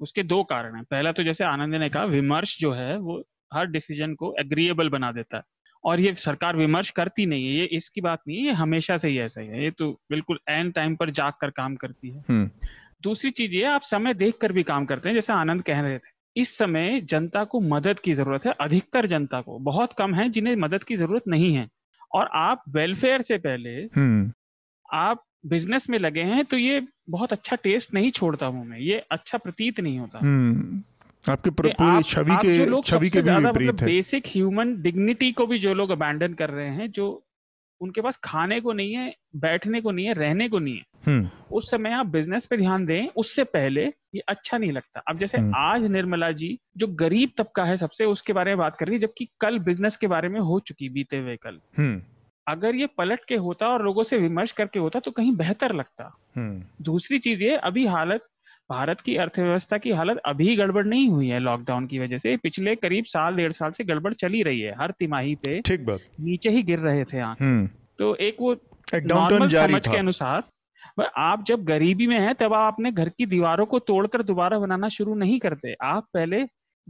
उसके दो कारण है। पहला तो जैसे आनंद ने कहा, विमर्श जो है वो हर डिसीजन को एग्रीएबल बना देता है, और ये सरकार विमर्श करती नहीं है, ये इसकी बात नहीं है, ये हमेशा से ही ऐसा ही है, ये तो बिल्कुल एंड टाइम पर जाग कर काम करती है। दूसरी चीज ये, आप समय देख कर भी काम करते हैं, जैसे आनंद कह रहे थे। इस समय जनता को मदद की जरूरत है, अधिकतर जनता को, बहुत कम है जिन्हें मदद की जरूरत नहीं है, और आप वेलफेयर से पहले आप बिजनेस में लगे हैं, तो ये बहुत अच्छा टेस्ट नहीं छोड़ता हूं मैं, ये अच्छा प्रतीत नहीं होता। आपके पूरी छवि के भी विपरीत है। बेसिक ह्यूमन डिग्निटी को भी जो लोग अबैंडन कर रहे हैं, जो उनके पास खाने को नहीं है, बैठने को नहीं है, रहने को नहीं है, उस समय आप बिजनेस पे ध्यान दें, उससे पहले ये अच्छा नहीं लगता। अब जैसे आज निर्मला जी जो गरीब तबका है सबसे, उसके बारे में बात कर रही है, जबकि कल बिजनेस के बारे में हो चुकी, बीते हुए कल। अगर ये पलट के होता और लोगों से विमर्श करके होता तो कहीं बेहतर लगता। दूसरी चीज ये, अभी हालत भारत की अर्थव्यवस्था की हालत अभी गड़बड़ नहीं हुई है लॉकडाउन की वजह से, पिछले करीब साल डेढ़ साल से गड़बड़ चली रही है, हर तिमाही पे नीचे ही गिर रहे थे। तो एक वो नॉर्मल समझ के अनुसार, आप जब गरीबी में हैं तब आप अपने घर की दीवारों को तोड़कर दोबारा बनाना शुरू नहीं करते, आप पहले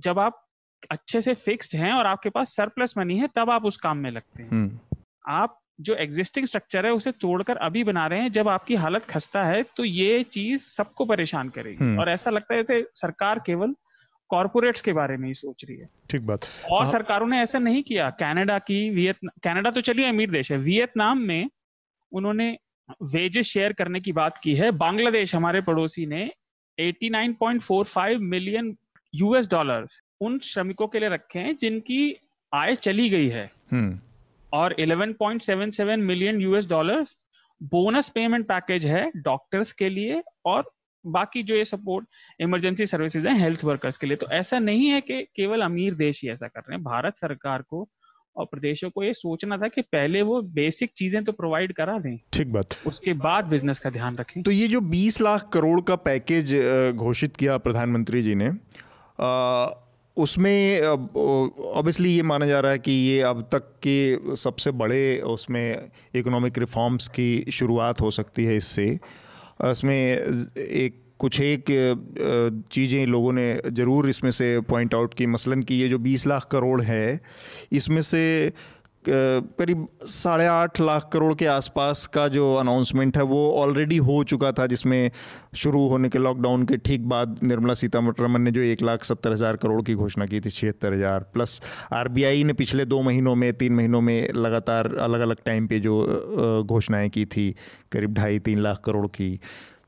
जब आप अच्छे से फिक्स्ड हैं और आपके पास सरप्लस मनी है तब आप उस काम में लगते हैं। आप जो एग्जिस्टिंग स्ट्रक्चर है उसे तोड़कर अभी बना रहे हैं जब आपकी हालत खस्ता है, तो ये चीज सबको परेशान करेगी, और ऐसा लगता है जैसे सरकार केवल कॉर्पोरेट्स के बारे में ही सोच रही है। ठीक बात। और सरकारों ने ऐसा नहीं किया। कनाडा तो चलिए अमीर देश है, वियतनाम में उन्होंने वेजेस शेयर करने की बात की है। बांग्लादेश हमारे पड़ोसी ने $89.45 मिलियन उन श्रमिकों के लिए रखे हैं जिनकी आय चली गई है, और $11.77 मिलियन बोनस पेमेंट पैकेज है डॉक्टर्स के लिए और बाकी जो ये सपोर्ट इमरजेंसी सर्विसेज हैं हेल्थ वर्कर्स के लिए। तो ऐसा नहीं है कि केवल अमीर देश ही ऐसा कर रहे हैं। भारत सरकार को और प्रदेशों को ये सोचना था कि पहले वो बेसिक चीजें तो प्रोवाइड करा दें, ठीक बात, उसके बाद बिजनेस का ध्यान रखें। तो ये जो 20 लाख करोड़ का पैकेज घोषित किया प्रधानमंत्री जी ने, उसमें ऑब्वियसली ये माना जा रहा है कि ये अब तक के सबसे बड़े उसमें इकोनॉमिक रिफॉर्म्स की शुरुआत हो सकती है इससे। इसमें कुछ चीज़ें लोगों ने ज़रूर इसमें से पॉइंट आउट की, मसलन कि ये जो 20 लाख करोड़ है इसमें से करीब 8.5 लाख करोड़ के आसपास का जो अनाउंसमेंट है वो ऑलरेडी हो चुका था, जिसमें शुरू होने के लॉकडाउन के ठीक बाद निर्मला सीतारमन ने जो 1,70,000 करोड़ की घोषणा की थी, 76,000 प्लस आरबीआई ने पिछले 3 महीनों में लगातार अलग अलग टाइम पे जो घोषणाएं की थी करीब 2.5-3 लाख करोड़ की।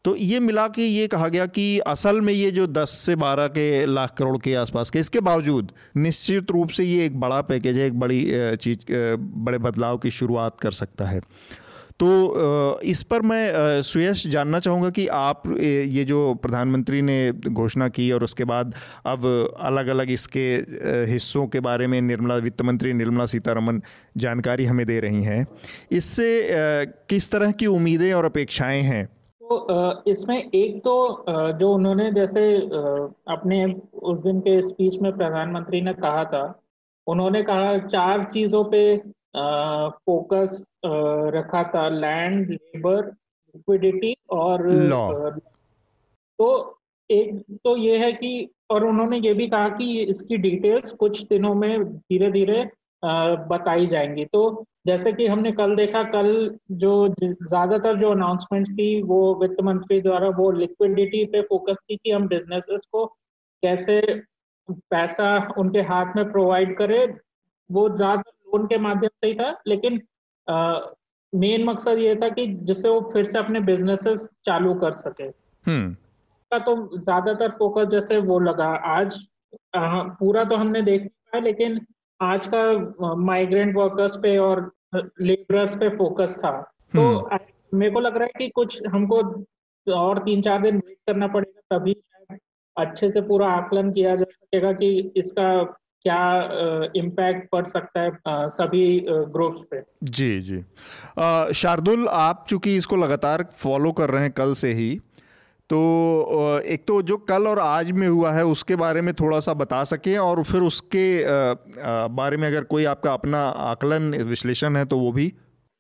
तो ये मिला के ये कहा गया कि असल में ये जो 10 से 12 के लाख करोड़ के आसपास के, इसके बावजूद निश्चित रूप से ये एक बड़ा पैकेज है, एक बड़ी चीज, बड़े बदलाव की शुरुआत कर सकता है। तो इस पर मैं सुयश जानना चाहूँगा कि आप ये जो प्रधानमंत्री ने घोषणा की और उसके बाद अब अलग अलग इसके हिस्सों के बारे में वित्त मंत्री निर्मला सीतारमन जानकारी हमें दे रही हैं, इससे किस तरह की उम्मीदें और अपेक्षाएं हैं? तो इसमें एक तो जो उन्होंने जैसे अपने उस दिन के स्पीच में प्रधानमंत्री ने कहा था, उन्होंने कहा 4 चीज़ों पे फोकस रखा था, लैंड, लेबर, लिक्विडिटी और लॉ। तो एक तो ये है कि, और उन्होंने ये भी कहा कि इसकी डिटेल्स कुछ दिनों में धीरे धीरे बताई जाएंगी। तो जैसे कि हमने कल देखा, कल जो ज्यादातर जो अनाउंसमेंट्स थी वो वित्त मंत्री द्वारा वो लिक्विडिटी पे फोकस थी कि हम बिजनेसेस को कैसे पैसा उनके हाथ में प्रोवाइड करें। वो ज्यादा लोन के माध्यम से ही था, लेकिन मेन मकसद ये था कि जिससे वो फिर से अपने बिजनेसेस चालू कर सके। का तो ज्यादातर फोकस जैसे वो लगा। आज पूरा तो हमने देख लिया है, लेकिन आज का माइग्रेंट वर्कर्स पे और लेबरर्स पे फोकस था। तो मेरे को लग रहा है कि कुछ हमको और 3-4 दिन वेट करना पड़ेगा, तभी अच्छे से पूरा आकलन किया जा सकेगा कि इसका क्या इम्पैक्ट पड़ सकता है सभी ग्रुप्स पे। जी जी, शार्दुल, आप चूंकि इसको लगातार फॉलो कर रहे हैं कल से ही, तो एक तो जो कल और आज में हुआ है उसके बारे में थोड़ा सा बता सकें, और फिर उसके बारे में अगर कोई आपका अपना आकलन विश्लेषण है तो वो भी।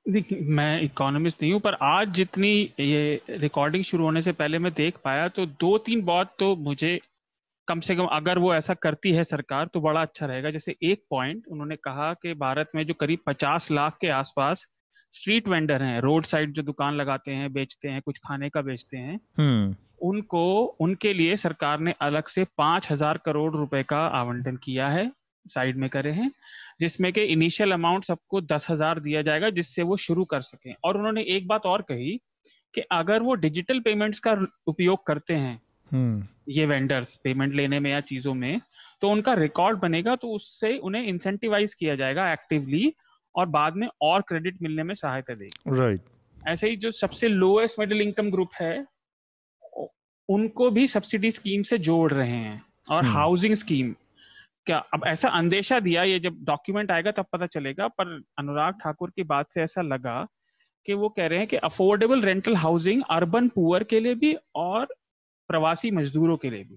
देखिए, मैं इकोनॉमिस्ट नहीं हूँ, पर आज जितनी ये रिकॉर्डिंग शुरू होने से पहले मैं देख पाया, तो 2-3 बात तो मुझे कम से कम, अगर वो ऐसा करती है सरकार तो बड़ा अच्छा रहेगा। जैसे एक पॉइंट उन्होंने कहा कि भारत में जो करीब 50 लाख के आसपास स्ट्रीट वेंडर हैं, रोड साइड जो दुकान लगाते हैं, बेचते हैं, कुछ खाने का बेचते हैं, उनको, उनके लिए सरकार ने अलग से 5,000 करोड़ रुपए का आवंटन किया है, साइड में करे हैं, जिसमें के इनिशियल अमाउंट सबको 10,000 दिया जाएगा जिससे वो शुरू कर सकें। और उन्होंने एक बात और कही कि अगर वो डिजिटल पेमेंट्स का उपयोग करते हैं ये वेंडर्स पेमेंट लेने में या चीजों में, तो उनका रिकॉर्ड बनेगा, तो उससे उन्हें इंसेंटिवाइज किया जाएगा एक्टिवली और बाद में और क्रेडिट मिलने में सहायता देगी। राइट। ऐसे ही जो सबसे लोएस्ट मिडिल इनकम ग्रुप है उनको भी सब्सिडी स्कीम से जोड़ रहे हैं और हाउसिंग स्कीम। क्या अब ऐसा अंदेशा दिया, ये जब डॉक्यूमेंट आएगा तब पता चलेगा, पर अनुराग ठाकुर की बात से ऐसा लगा कि वो कह रहे हैं कि affordable rental housing urban poor के लिए भी और प्रवासी मजदूरों के लिए भी,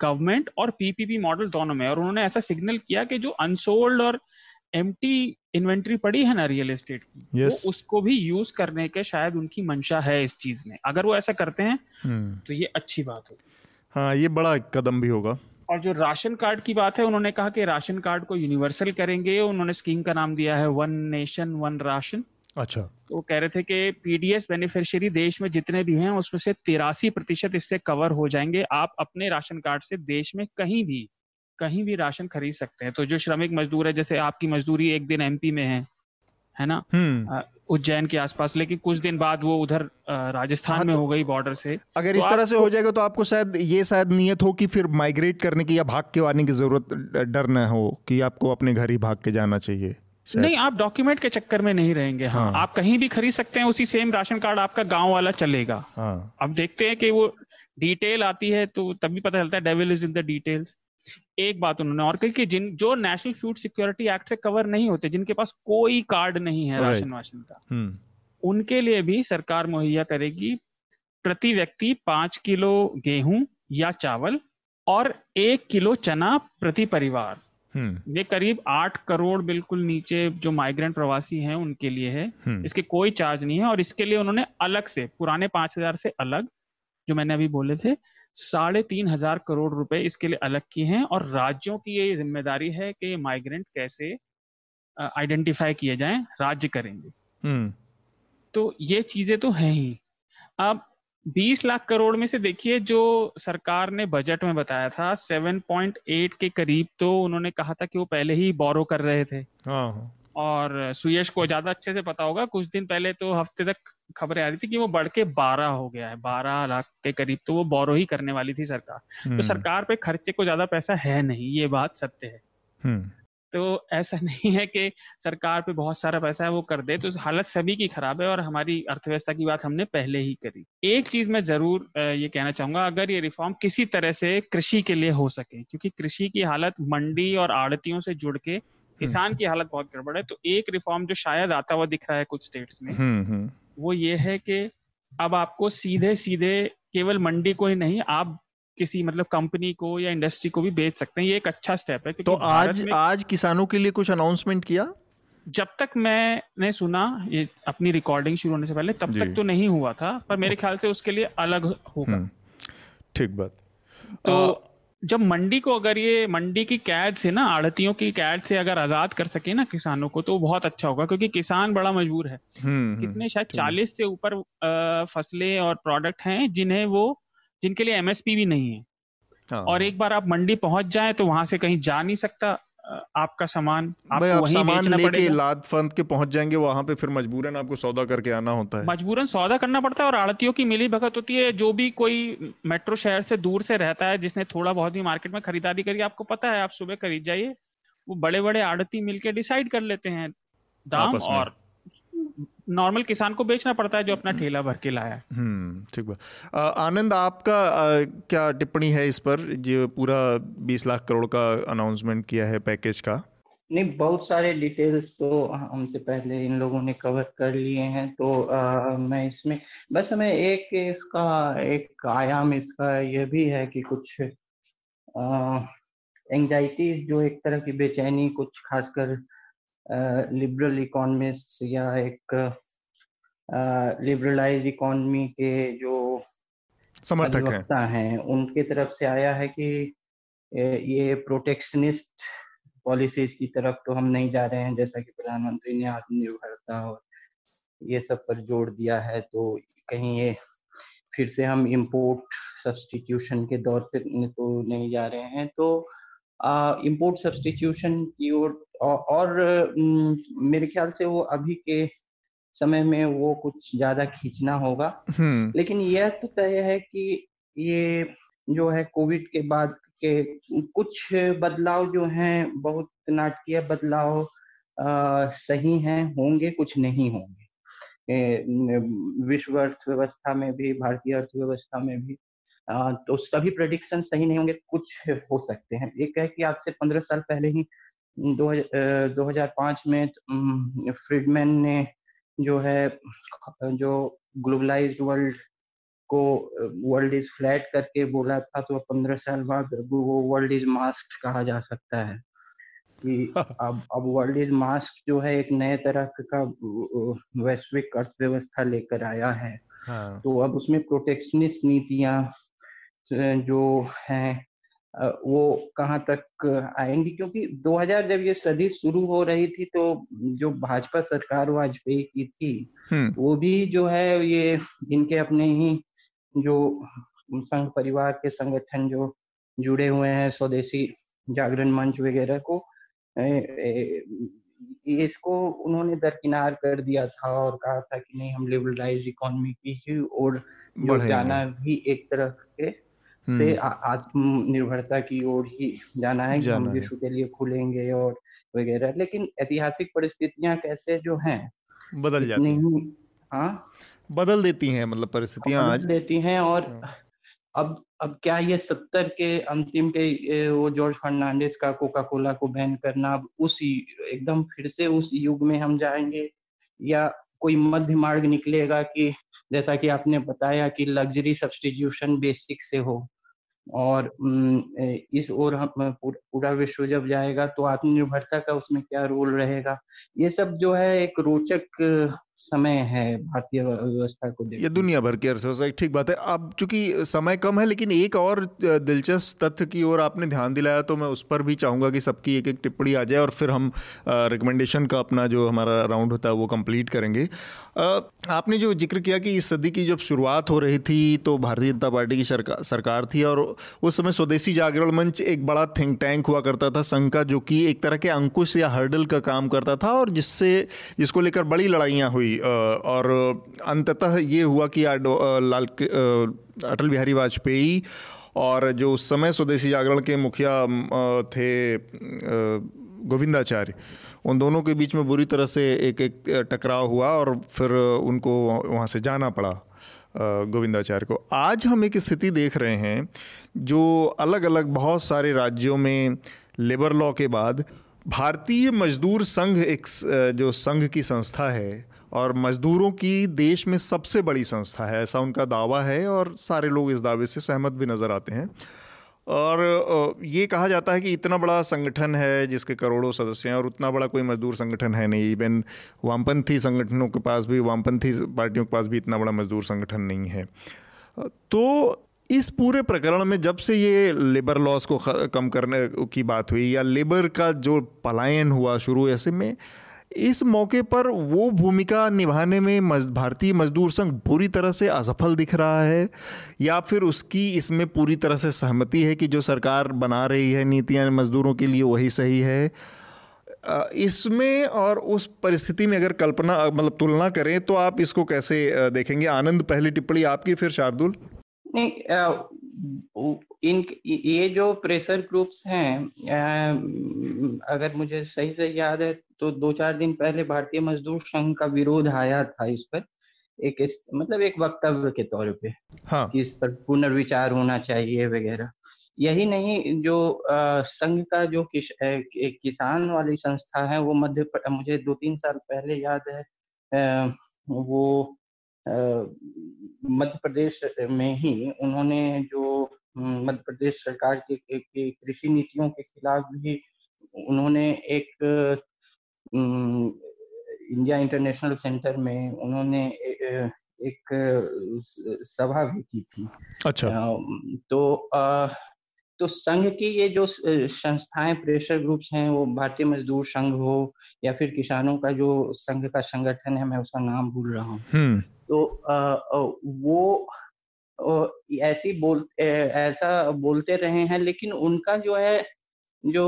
गवर्नमेंट और पीपीपी मॉडल दोनों में। और उन्होंने ऐसा सिग्नल किया कि जो अनसोल्ड और एम्प्टी इन्वेंट्री पड़ी है ना रियल एस्टेट की, yes, वो उसको भी यूज करने के शायद उनकी मंशा है इस चीज में। अगर वो ऐसा करते हैं तो ये अच्छी बात होगी। हाँ, ये बड़ा कदम भी होगा। और जो राशन कार्ड की बात है, उन्होंने कहा कि राशन कार्ड को यूनिवर्सल करेंगे। उन्होंने स्कीम का नाम दिया है 1 नेशन 1 राशन। अच्छा। तो कह रहे थे कि पीडीएस बेनिफिशियरी देश में जितने भी हैं उसमें से 83% इससे कवर हो जाएंगे। आप अपने राशन कार्ड से देश में कहीं भी राशन खरीद सकते हैं। तो जो श्रमिक मजदूर है, जैसे आपकी मजदूरी एक दिन एमपी में है ना, उज्जैन के आसपास, लेकिन कुछ दिन बाद वो उधर राजस्थान में हो गई बॉर्डर से। अगर तो इस तरह से हो जाएगा तो आपको शायद नियत हो कि फिर माइग्रेट करने की या भाग के आने की जरूरत, डर ना हो कि आपको अपने घर ही भाग के जाना चाहिए। नहीं, आप डॉक्यूमेंट के चक्कर में नहीं रहेंगे। हाँ, आप कहीं भी खरीद सकते हैं, उसी सेम राशन कार्ड आपका गांव वाला चलेगा। हाँ, अब देखते हैं कि वो डिटेल आती है तो तभी पता चलता है, devil is in the details. एक बात उन्होंने और कही कि जो नेशनल फूड सिक्योरिटी एक्ट से कवर नहीं होते, जिनके पास कोई कार्ड नहीं है राशन वाशन का, उनके लिए भी सरकार मुहैया करेगी प्रति व्यक्ति 5 किलो गेहूं या चावल और 1 किलो चना प्रति परिवार। ये करीब 8 करोड़ बिल्कुल नीचे जो माइग्रेंट प्रवासी हैं उनके लिए है। इसके कोई चार्ज नहीं है। और इसके लिए उन्होंने अलग से पुराने 5,000 से अलग, जो मैंने अभी बोले थे, 3,500 करोड़ रुपए इसके लिए अलग किए हैं। और राज्यों की ये जिम्मेदारी है कि ये माइग्रेंट कैसे आइडेंटिफाई किए जाएं, राज्य करेंगे। तो ये चीजें तो हैं ही। अब 20 लाख करोड़ में से देखिए, जो सरकार ने बजट में बताया था 7.8 के करीब, तो उन्होंने कहा था कि वो पहले ही बोरो कर रहे थे। और सुयश को ज्यादा अच्छे से पता होगा, कुछ दिन पहले तो हफ्ते तक खबरें आ रही थी कि वो बढ़ के 12 हो गया है, 12 लाख के करीब तो वो बोरो ही करने वाली थी सरकार। तो सरकार पे खर्चे को ज्यादा पैसा है नहीं, ये बात सत्य है। तो ऐसा नहीं है कि सरकार पे बहुत सारा पैसा है वो कर दे। तो हालत सभी की खराब है और हमारी अर्थव्यवस्था की बात हमने पहले ही करी। एक चीज मैं जरूर ये कहना चाहूंगा, अगर ये रिफॉर्म किसी तरह से कृषि के लिए हो सके, क्योंकि कृषि की हालत मंडी और आड़तियों से जुड़ के किसान की हालत बहुत गड़बड़ है, तो एक रिफॉर्म जो शायद आता हुआ दिख रहा है कुछ स्टेट्स में वो ये है कि अब आपको सीधे सीधे केवल मंडी को ही नहीं, आप किसी मतलब कंपनी को या इंडस्ट्री को भी बेच सकते हैं। ये एक अच्छा स्टेप है। तो आज किसानों के लिए कुछ अनाउंसमेंट किया? जब तक मैंने सुना, ये अपनी रिकॉर्डिंग शुरू होने से पहले, तब तक तो नहीं हुआ था, पर मेरे ख्याल से उसके लिए अलग होगा। ठीक बात। तो जब मंडी को अगर ये मंडी की कैद से ना, आड़तियों की कैद से अगर आजाद कर सके ना किसानों को, तो बहुत अच्छा होगा, क्योंकि किसान बड़ा मजबूर है। कितने शायद 40 से ऊपर फसलें और प्रोडक्ट हैं जिनके लिए एमएसपी भी नहीं है। और एक बार आप मंडी पहुंच जाए तो वहां से कहीं जा नहीं सकता आपका सामान, आपको सामान लेके लाद फंद के पहुंच जाएंगे वहां पे, फिर मजबूरन आपको सौदा करके आना होता है, मजबूरन सौदा करना पड़ता है। और आड़तियों की मिली भगत होती है। जो भी कोई मेट्रो शहर से दूर से रहता है, जिसने थोड़ा बहुत भी मार्केट में खरीदारी करी, आपको पता है आप सुबह खरीद जाइए, वो बड़े बड़े आड़ती मिलके डिसाइड कर लेते हैं दाम, और नॉर्मल किसान को बेचना पड़ता है जो अपना ठेला भर के लाया है। ठीक बात। आनंद, आपका क्या टिप्पणी है इस पर, जो पूरा 20 लाख करोड़ का अनाउंसमेंट किया है पैकेज का? नहीं, बहुत सारे डिटेल्स तो हमसे पहले इन लोगों ने कवर कर लिए हैं, तो मैं इसमें बस हमें इसका आयाम इसका यह भी है कि कुछ एंग्जाइटी, जो एक तरह की बेचैनी कुछ खासकर लिबरल इकोनॉमिस्ट या एक लिबरलाइज इकोनॉमी के जो समर्थक हैं उनके तरफ से आया है कि ये प्रोटेक्शनिस्ट पॉलिसीज की तरफ तो हम नहीं जा रहे हैं, जैसा कि प्रधानमंत्री ने आत्मनिर्भरता और ये सब पर जोर दिया है। तो कहीं ये फिर से हम इम्पोर्ट सब्स्टिट्यूशन के दौर पे तो नहीं जा रहे हैं। तो इम्पोर्ट सब्स्टिट्यूशन की ओर और मेरे ख्याल से वो अभी के समय में वो कुछ ज्यादा खींचना होगा। लेकिन यह तो तय है कि ये जो है कोविड के बाद के कुछ बदलाव जो हैं, बहुत नाटकीय बदलाव सही हैं, होंगे, कुछ नहीं होंगे। विश्व अर्थव्यवस्था में भी, भारतीय अर्थव्यवस्था में भी तो सभी प्रेडिक्शन सही नहीं होंगे, कुछ हो सकते हैं। एक है कि आज से 15 साल पहले ही 2005 में फ्रीडमैन ने जो ग्लोबलाइज्ड वर्ल्ड को वर्ल्ड इज फ्लैट करके बोला था, तो 15 साल बाद वो वर्ल्ड इज मास्क कहा जा सकता है कि अब वर्ल्ड इज मास्क जो है एक नए तरह का वैश्विक अर्थव्यवस्था लेकर आया है। हाँ। तो अब उसमें प्रोटेक्शनिस्ट नीतियां जो हैं वो कहाँ तक आएंगी, क्योंकि 2000 जब ये सदी शुरू हो रही थी तो जो भाजपा सरकार वाजपेयी की थी वो भी जो है ये इनके अपने ही जो संघ परिवार के संगठन जो जुड़े हुए हैं, स्वदेशी जागरण मंच वगैरह को, इसको उन्होंने दरकिनार कर दिया था और कहा था कि नहीं, हम लिबरलाइज्ड इकोनॉमी की ही ओर जाना भी एक तरह से आत्मनिर्भरता की ओर ही जाना है, हम विश्व के लिए खुलेंगे और वगैरह। लेकिन ऐतिहासिक परिस्थितियां कैसे जो हैं बदल जाती हैं, हाँ बदल देती हैं, मतलब परिस्थितियां बदल देती हैं। और अब क्या ये 70 के अंतिम पे वो जॉर्ज फर्नांडिस का कोका कोला को बैन करना, अब उसी एकदम फिर से उस युग में हम जाएंगे, या कोई मध्य मार्ग निकलेगा कि जैसा कि आपने बताया कि लग्जरी सब्स्टिट्यूशन बेसिक से हो, और इस ओर हम पूरा विश्व जब जाएगा तो आत्मनिर्भरता का उसमें क्या रोल रहेगा। ये सब जो है एक रोचक समय है भारतीय व्यवस्था को देखने, ये दुनिया भर की अर्थव्यवस्था। ठीक बात है। अब चूंकि समय कम है, लेकिन एक और दिलचस्प तथ्य की ओर आपने ध्यान दिलाया, तो मैं उस पर भी चाहूँगा कि सबकी एक एक टिप्पणी आ जाए और फिर हम रिकमेंडेशन का अपना जो हमारा राउंड होता है वो कंप्लीट करेंगे। आपने जो जिक्र किया कि इस सदी की जब शुरुआत हो रही थी तो भारतीय जनता पार्टी की सरकार थी, और उस समय स्वदेशी जागरण मंच एक बड़ा थिंक टैंक हुआ करता था संघ का, जो कि एक तरह के अंकुश या हर्डल का काम करता था, और जिसको लेकर बड़ी लड़ाइयाँ हुई, और अंततः ये हुआ कि अटल बिहारी वाजपेयी और जो उस समय स्वदेशी जागरण के मुखिया थे गोविंदाचार्य, उन दोनों के बीच में बुरी तरह से एक टकराव हुआ और फिर उनको वहाँ से जाना पड़ा, गोविंदाचार्य को। आज हम एक स्थिति देख रहे हैं जो अलग अलग बहुत सारे राज्यों में लेबर लॉ के बाद भारतीय मजदूर संघ, एक जो संघ की संस्था है और मजदूरों की देश में सबसे बड़ी संस्था है, ऐसा उनका दावा है, और सारे लोग इस दावे से सहमत भी नज़र आते हैं। और ये कहा जाता है कि इतना बड़ा संगठन है जिसके करोड़ों सदस्य हैं, और उतना बड़ा कोई मजदूर संगठन है नहीं। इवन वामपंथी संगठनों के पास भी, वामपंथी पार्टियों के पास भी इतना बड़ा मजदूर संगठन नहीं है। तो इस पूरे प्रकरण में जब से ये लेबर लॉस को कम करने की बात हुई या लेबर का जो पलायन हुआ शुरू, ऐसे में इस मौके पर वो भूमिका निभाने में भारतीय मजदूर संघ पूरी तरह से असफल दिख रहा है, या फिर उसकी इसमें पूरी तरह से सहमति है कि जो सरकार बना रही है नीतियाँ मजदूरों के लिए वही सही है इसमें? और उस परिस्थिति में अगर कल्पना मतलब तुलना करें तो आप इसको कैसे देखेंगे? आनंद, पहली टिप्पणी आपकी, फिर शार्दुल। नहीं, ये जो प्रेशर ग्रुप्स हैं, अगर मुझे सही से याद है तो 2-4 दिन पहले भारतीय मजदूर संघ का विरोध आया था इस पर, एक वक्तव्य के तौर पे, हाँ, कि इस पर पुनर्विचार होना चाहिए वगैरह। यही नहीं, जो संघ का जो किसान वाली संस्था है वो मुझे 2-3 साल पहले याद है वो मध्य प्रदेश में ही उन्होंने जो मध्य प्रदेश सरकार के कृषि नीतियों के खिलाफ भी उन्होंने एक इंडिया इंटरनेशनल सेंटर में उन्होंने एक सभा भी की थी। अच्छा। तो संघ की ये जो संस्थाएं, प्रेशर ग्रुप्स हैं, वो भारतीय मजदूर संघ हो या फिर किसानों का जो संघ का संगठन है, मैं उसका नाम भूल रहा हूँ, तो वो ऐसा बोलते रहे हैं, लेकिन उनका जो है, जो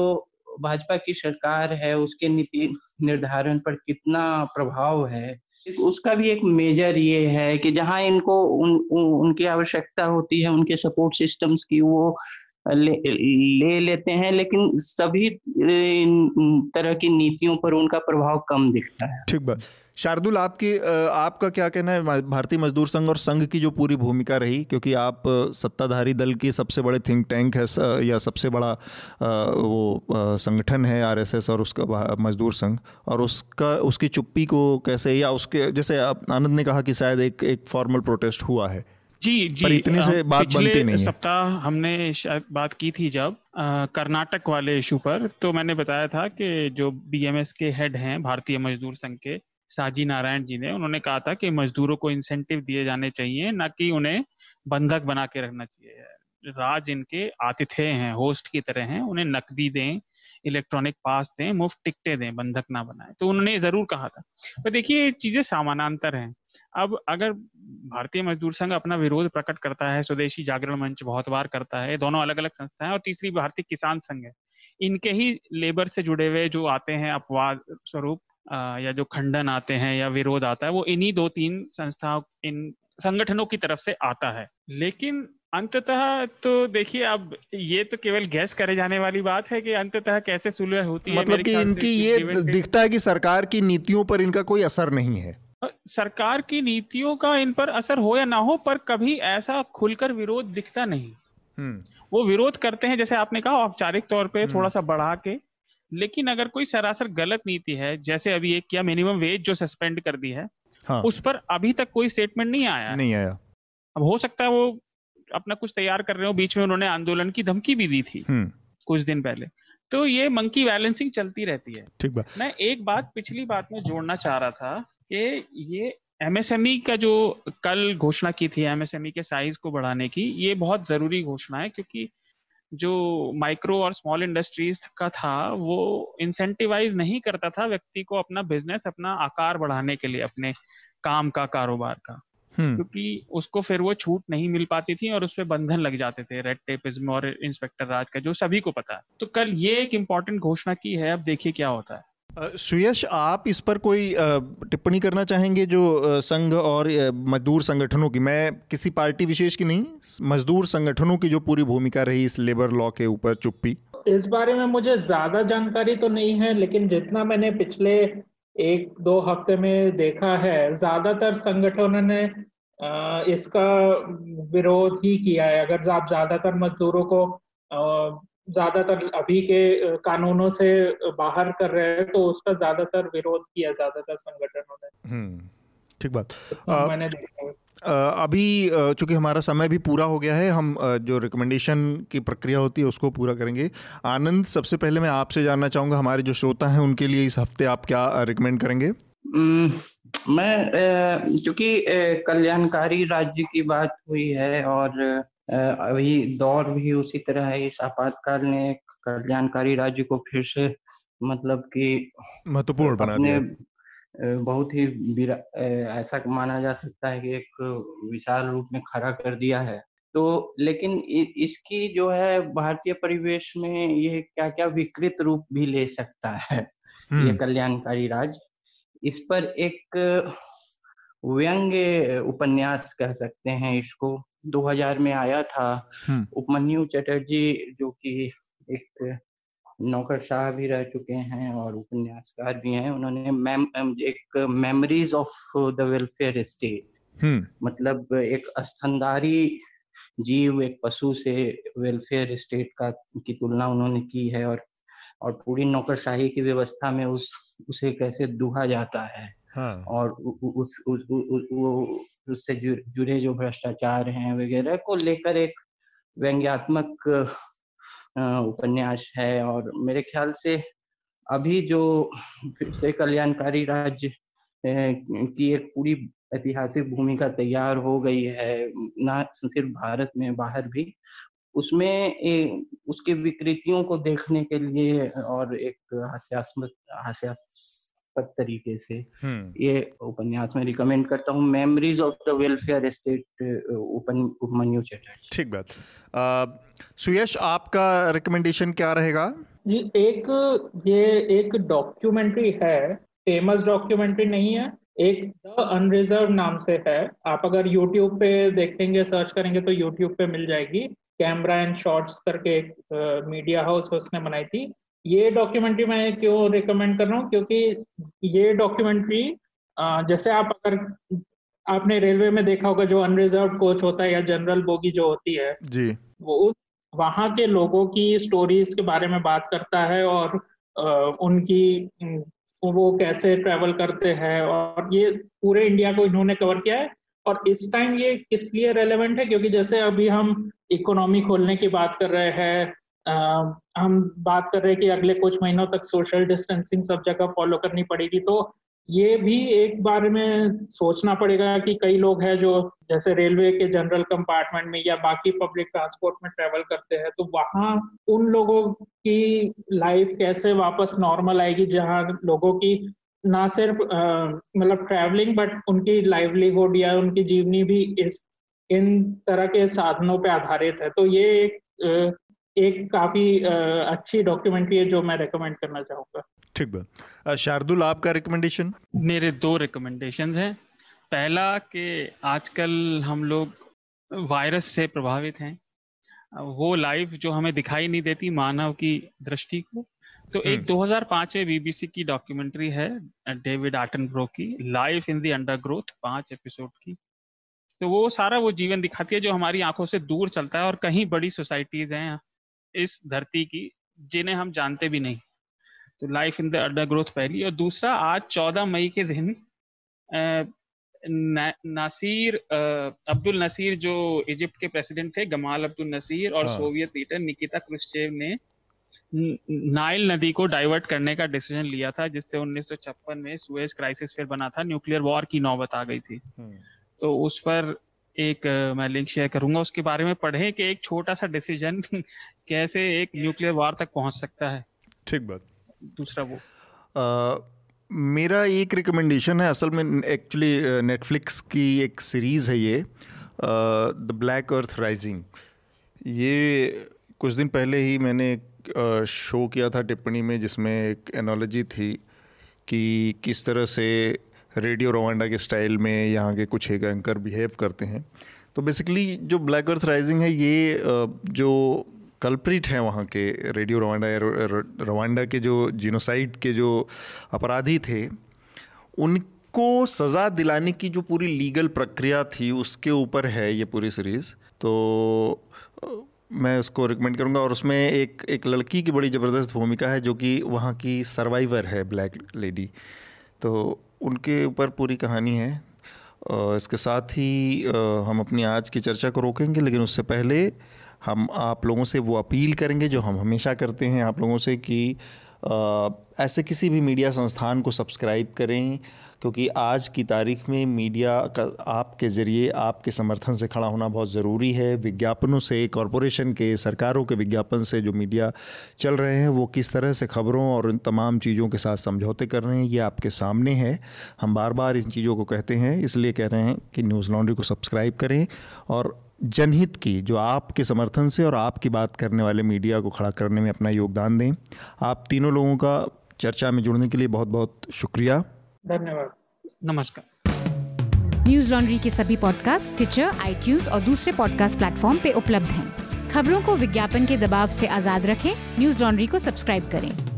भाजपा की सरकार है उसके नीति निर्धारण पर कितना प्रभाव है, उसका भी एक मेजर ये है कि जहां इनको उनकी आवश्यकता होती है उनके सपोर्ट सिस्टम्स की, वो ले लेते हैं, लेकिन सभी तरह की नीतियों पर उनका प्रभाव कम दिखता है। ठीक बात। शार्दुल, आपका क्या कहना है भारतीय मजदूर संघ और संघ की जो पूरी भूमिका रही, क्योंकि आप सत्ताधारी दल के सबसे बड़े थिंक टैंक है या सबसे बड़ा वो संगठन है आरएसएस और उसका मजदूर संघ, और उसकी चुप्पी को कैसे, या उसके जैसे आनंद ने कहा कि शायद एक फॉर्मल प्रोटेस्ट हुआ है, जी, पर इतने से बात बनती नहीं है। सप्ताह हमने शायद बात की थी जब कर्नाटक वाले इशू पर, तो मैंने बताया था कि जो बीएमएस के हेड हैं भारतीय मजदूर संघ के, साजी नारायण जी ने, उन्होंने कहा था कि मजदूरों को इंसेंटिव दिए जाने चाहिए, ना कि उन्हें बंधक बना के रखना चाहिए। राज इनके आतिथ्य हैं, होस्ट की तरह हैं, उन्हें नकदी दें, इलेक्ट्रॉनिक पास दें, मुफ्त टिकटें दें, बंधक ना बनाएं, तो उन्होंने जरूर कहा था। पर देखिए, चीजें समानांतर हैं। अब अगर भारतीय मजदूर संघ अपना विरोध प्रकट करता है, स्वदेशी जागरण मंच बहुत बार करता है, दोनों अलग अलग संस्थाएं, और तीसरी भारतीय किसान संघ है, इनके ही लेबर से जुड़े हुए जो आते हैं अपवाद स्वरूप या जो खंडन आते हैं या विरोध आता है, वो इन्हीं 2-3 संस्थाओं, इन संगठनों की तरफ से आता है। लेकिन अंततः तो देखिए, अब ये तो केवल गैस करे जाने वाली बात है कि अंततः कैसे सुलह होती है। मतलब कि इनकी ये दिखता है कि सरकार की नीतियों पर इनका कोई असर नहीं है। सरकार की नीतियों का इन पर असर हो या ना हो, पर कभी ऐसा खुलकर विरोध दिखता नहीं। वो विरोध करते हैं, जैसे आपने कहा, औपचारिक तौर पे थोड़ा सा बढ़ा के, लेकिन अगर कोई सरासर गलत नीति है, जैसे अभी एक किया मिनिमम वेज जो सस्पेंड कर दी है, हाँ, उस पर अभी तक कोई स्टेटमेंट नहीं आया। अब हो सकता है वो अपना कुछ तैयार कर रहे हो, बीच में उन्होंने आंदोलन की धमकी भी दी थी कुछ दिन पहले, तो ये मंकी बैलेंसिंग चलती रहती है। ठीक बात। मैं एक बात पिछली बात में जोड़ना चाह रहा था कि ये एमएसएमई का जो कल घोषणा की थी एमएसएमई के साइज को बढ़ाने की, ये बहुत जरूरी घोषणा है क्योंकि जो माइक्रो और स्मॉल इंडस्ट्रीज का था वो इंसेंटिवाइज नहीं करता था व्यक्ति को अपना बिजनेस, अपना आकार बढ़ाने के लिए अपने काम का, कारोबार का, क्योंकि उसको फिर वो छूट नहीं मिल पाती थी और उस पर बंधन लग जाते थे, रेड टेपिज्म और इंस्पेक्टर राज का, जो सभी को पता है। तो कल ये एक इम्पोर्टेंट घोषणा की है, अब देखिए क्या होता है। सुयश, आप इस पर कोई टिप्पणी करना चाहेंगे जो संघ और मजदूर संगठनों की, मैं किसी पार्टी विशेष की नहीं, मजदूर संगठनों की जो पूरी भूमिका रही इस लेबर लॉ के ऊपर चुप्पी? इस बारे में मुझे ज्यादा जानकारी तो नहीं है, लेकिन जितना मैंने पिछले एक दो हफ्ते में देखा है, ज्यादातर संगठनों ने इसका विरोध ही किया है। अगर आप ज्यादातर मजदूरों को ज्यादातर अभी के कानूनों से बाहर कर रहे हैं तो उसका ज्यादातर विरोध किया ज्यादातर संगठनों ने। ठीक बात। मैंने देखा अभी चूंकि हमारा समय भी पूरा हो गया है, हम जो रिकमेंडेशन की प्रक्रिया होती है उसको पूरा करेंगे। आनंद, सबसे पहले मैं आपसे जानना चाहूंगा, हमारे जो श्रोता हैं उनके लिए इस हफ्ते आप क्या रिकमेंड करेंगे? मैं चूंकि कल्याणकारी राज्य की बात हुई है और अभी दौर भी उसी तरह है, इस आपातकाल ने कल्याणकारी राज्य को फिर से मतलब कि महत्वपूर्ण बना दिया, बहुत ही ऐसा माना जा सकता है कि एक विशाल रूप में खड़ा कर दिया है। तो लेकिन इसकी जो है भारतीय परिवेश में ये क्या क्या विकृत रूप भी ले सकता है ये कल्याणकारी राज्य, इस पर एक व्यंग्य उपन्यास कह सकते हैं इसको। 2000 में आया था, उपमन्यु चटर्जी जो कि एक नौकरशाह भी रह चुके हैं और उपन्यासकार भी हैं, उन्होंने एक memories of the welfare state, मतलब एक स्तनधारी जीव, एक पशु से वेलफेयर स्टेट की तुलना उन्होंने की है और पूरी नौकरशाही की व्यवस्था में उसे कैसे दूहा जाता है। हाँ। और उससे जुड़े जो भ्रष्टाचार हैं वगैरह को लेकर एक व्यंग्यात्मक उपन्यास है और मेरे ख्याल से अभी जो फिर से कल्याणकारी राज्य की एक पूरी ऐतिहासिक भूमिका तैयार हो गई है, ना सिर्फ भारत में, बाहर भी, उसमें उसके विकृतियों को देखने के लिए और एक हास्यास्पद तरीके से ये उपन्यास में रिकमेंड करता हूँ, memories of the welfare state, Upamanyu Chatterjee. ठीक बात। सुयश, आपका रिकमेंडेशन क्या रहेगा? जी, एक डॉक्यूमेंट्री है, फेमस डॉक्यूमेंट्री नहीं है, एक द अनरिजर्व नाम से है, आप अगर यूट्यूब पे देखेंगे, सर्च करेंगे तो यूट्यूब पे मिल जाएगी। कैमरा एंड शॉट्स करके एक मीडिया हाउस उसने बनाई थी। ये डॉक्यूमेंट्री मैं क्यों रिकमेंड कर रहा हूँ, क्योंकि ये डॉक्यूमेंट्री जैसे आप अगर आपने रेलवे में देखा होगा जो अनरिजर्व कोच होता है या जनरल बोगी जो होती है जी, वो वहाँ के लोगों की स्टोरीज के बारे में बात करता है और उनकी वो कैसे ट्रेवल करते हैं, और ये पूरे इंडिया को इन्होंने कवर किया है। और इस टाइम ये किस लिए रेलेवेंट है, क्योंकि जैसे अभी हम इकोनॉमी खोलने की बात कर रहे हैं, हम बात कर रहे हैं कि अगले कुछ महीनों तक सोशल डिस्टेंसिंग सब जगह फॉलो करनी पड़ेगी, तो ये भी एक बारे में सोचना पड़ेगा कि कई लोग हैं जो जैसे रेलवे के जनरल कंपार्टमेंट में या बाकी पब्लिक ट्रांसपोर्ट में ट्रेवल करते हैं, तो वहाँ उन लोगों की लाइफ कैसे वापस नॉर्मल आएगी, जहाँ लोगों की ना सिर्फ मतलब ट्रैवलिंग बट उनकी लाइवलीहुड या उनकी जीवनी भी इस इन तरह के साधनों पे आधारित है। तो ये एक काफी अच्छी डॉक्यूमेंट्री है जो मैं रेकमेंड करना चाहूंगा। ठीक बात। शारदुल, आपका रिकमेंडेशन? मेरे दो रिकमेंडेशंस हैं। पहला कि आजकल हम लोग वायरस से प्रभावित हैं, वो लाइफ जो हमें दिखाई नहीं देती मानव की दृष्टि को, तो एक 2005 में बीबीसी की डॉक्यूमेंट्री है डेविड आर्टन ब्रो की, लाइफ इन अंडरग्रोथ, 5 एपिसोड की, तो वो सारा वो जीवन दिखाती है जो हमारी आंखों से दूर चलता है और कहीं बड़ी सोसाइटीज हैं इस धरती की जिन्हें हम जानते भी नहीं। तो लाइफ इन द अंडरग्रोथ पहली, और दूसरा आज 14 मई के दिन अब्दुल नसीर जो इजिप्ट के प्रेसिडेंट थे, गमाल अब्दुल नसीर और सोवियत लीडर निकिता क्रुश्चेव ने नाइल नदी को डाइवर्ट करने का डिसीजन लिया था, जिससे 1956 में सुएज क्राइसिस फिर बना था, न्यूक्लियर वॉर की नौबत आ गई थी। तो उस पर एक मैं लिंक शेयर करूंगा, उसके बारे में पढ़ें कि एक छोटा सा डिसीजन कैसे एक न्यूक्लियर वॉर तक पहुंच सकता है। ठीक बात। दूसरा वो मेरा एक रिकमेंडेशन है, असल में एक्चुअली नेटफ्लिक्स की एक सीरीज़ है ये, द ब्लैक अर्थ राइजिंग। ये कुछ दिन पहले ही मैंने एक शो किया था टिप्पणी में, जिसमें एक एनालॉजी थी कि किस तरह से रेडियो रवान्डा के स्टाइल में यहाँ के कुछ एक एंकर बिहेव करते हैं। तो बेसिकली जो ब्लैक अर्थ राइजिंग है, ये जो कल्प्रिट हैं वहाँ के रेडियो रवान्डा या रवान्डा के जो जिनोसाइड के जो अपराधी थे, उनको सज़ा दिलाने की जो पूरी लीगल प्रक्रिया थी उसके ऊपर है ये पूरी सीरीज़। तो मैं उसको रिकमेंड करूँगा। और उसमें एक लड़की की बड़ी ज़बरदस्त भूमिका है, जो कि वहाँ की सर्वाइवर है, ब्लैक लेडी। तो उनके ऊपर पूरी कहानी है। इसके साथ ही हम अपनी आज की चर्चा को रोकेंगे, लेकिन उससे पहले हम आप लोगों से वो अपील करेंगे जो हम हमेशा करते हैं आप लोगों से, कि ऐसे किसी भी मीडिया संस्थान को सब्सक्राइब करें, क्योंकि आज की तारीख में मीडिया का आपके ज़रिए, आपके समर्थन से खड़ा होना बहुत ज़रूरी है। विज्ञापनों से, कॉरपोरेशन के, सरकारों के विज्ञापन से जो मीडिया चल रहे हैं, वो किस तरह से खबरों और इन तमाम चीज़ों के साथ समझौते कर रहे हैं, ये आपके सामने है। हम बार बार इन चीज़ों को कहते हैं, इसलिए कह रहे हैं कि न्यूज़ लॉन्ड्री को सब्सक्राइब करें और जनहित की, जो आपके समर्थन से और आपकी बात करने वाले मीडिया को खड़ा करने में अपना योगदान दें। आप तीनों लोगों का चर्चा में जुड़ने के लिए बहुत बहुत शुक्रिया, धन्यवाद, नमस्कार। न्यूज लॉन्ड्री के सभी पॉडकास्ट टिचर, आईट्यूज और दूसरे पॉडकास्ट प्लेटफॉर्म पे उपलब्ध हैं। खबरों को विज्ञापन के दबाव से आज़ाद रखें, न्यूज लॉन्ड्री को सब्सक्राइब करें।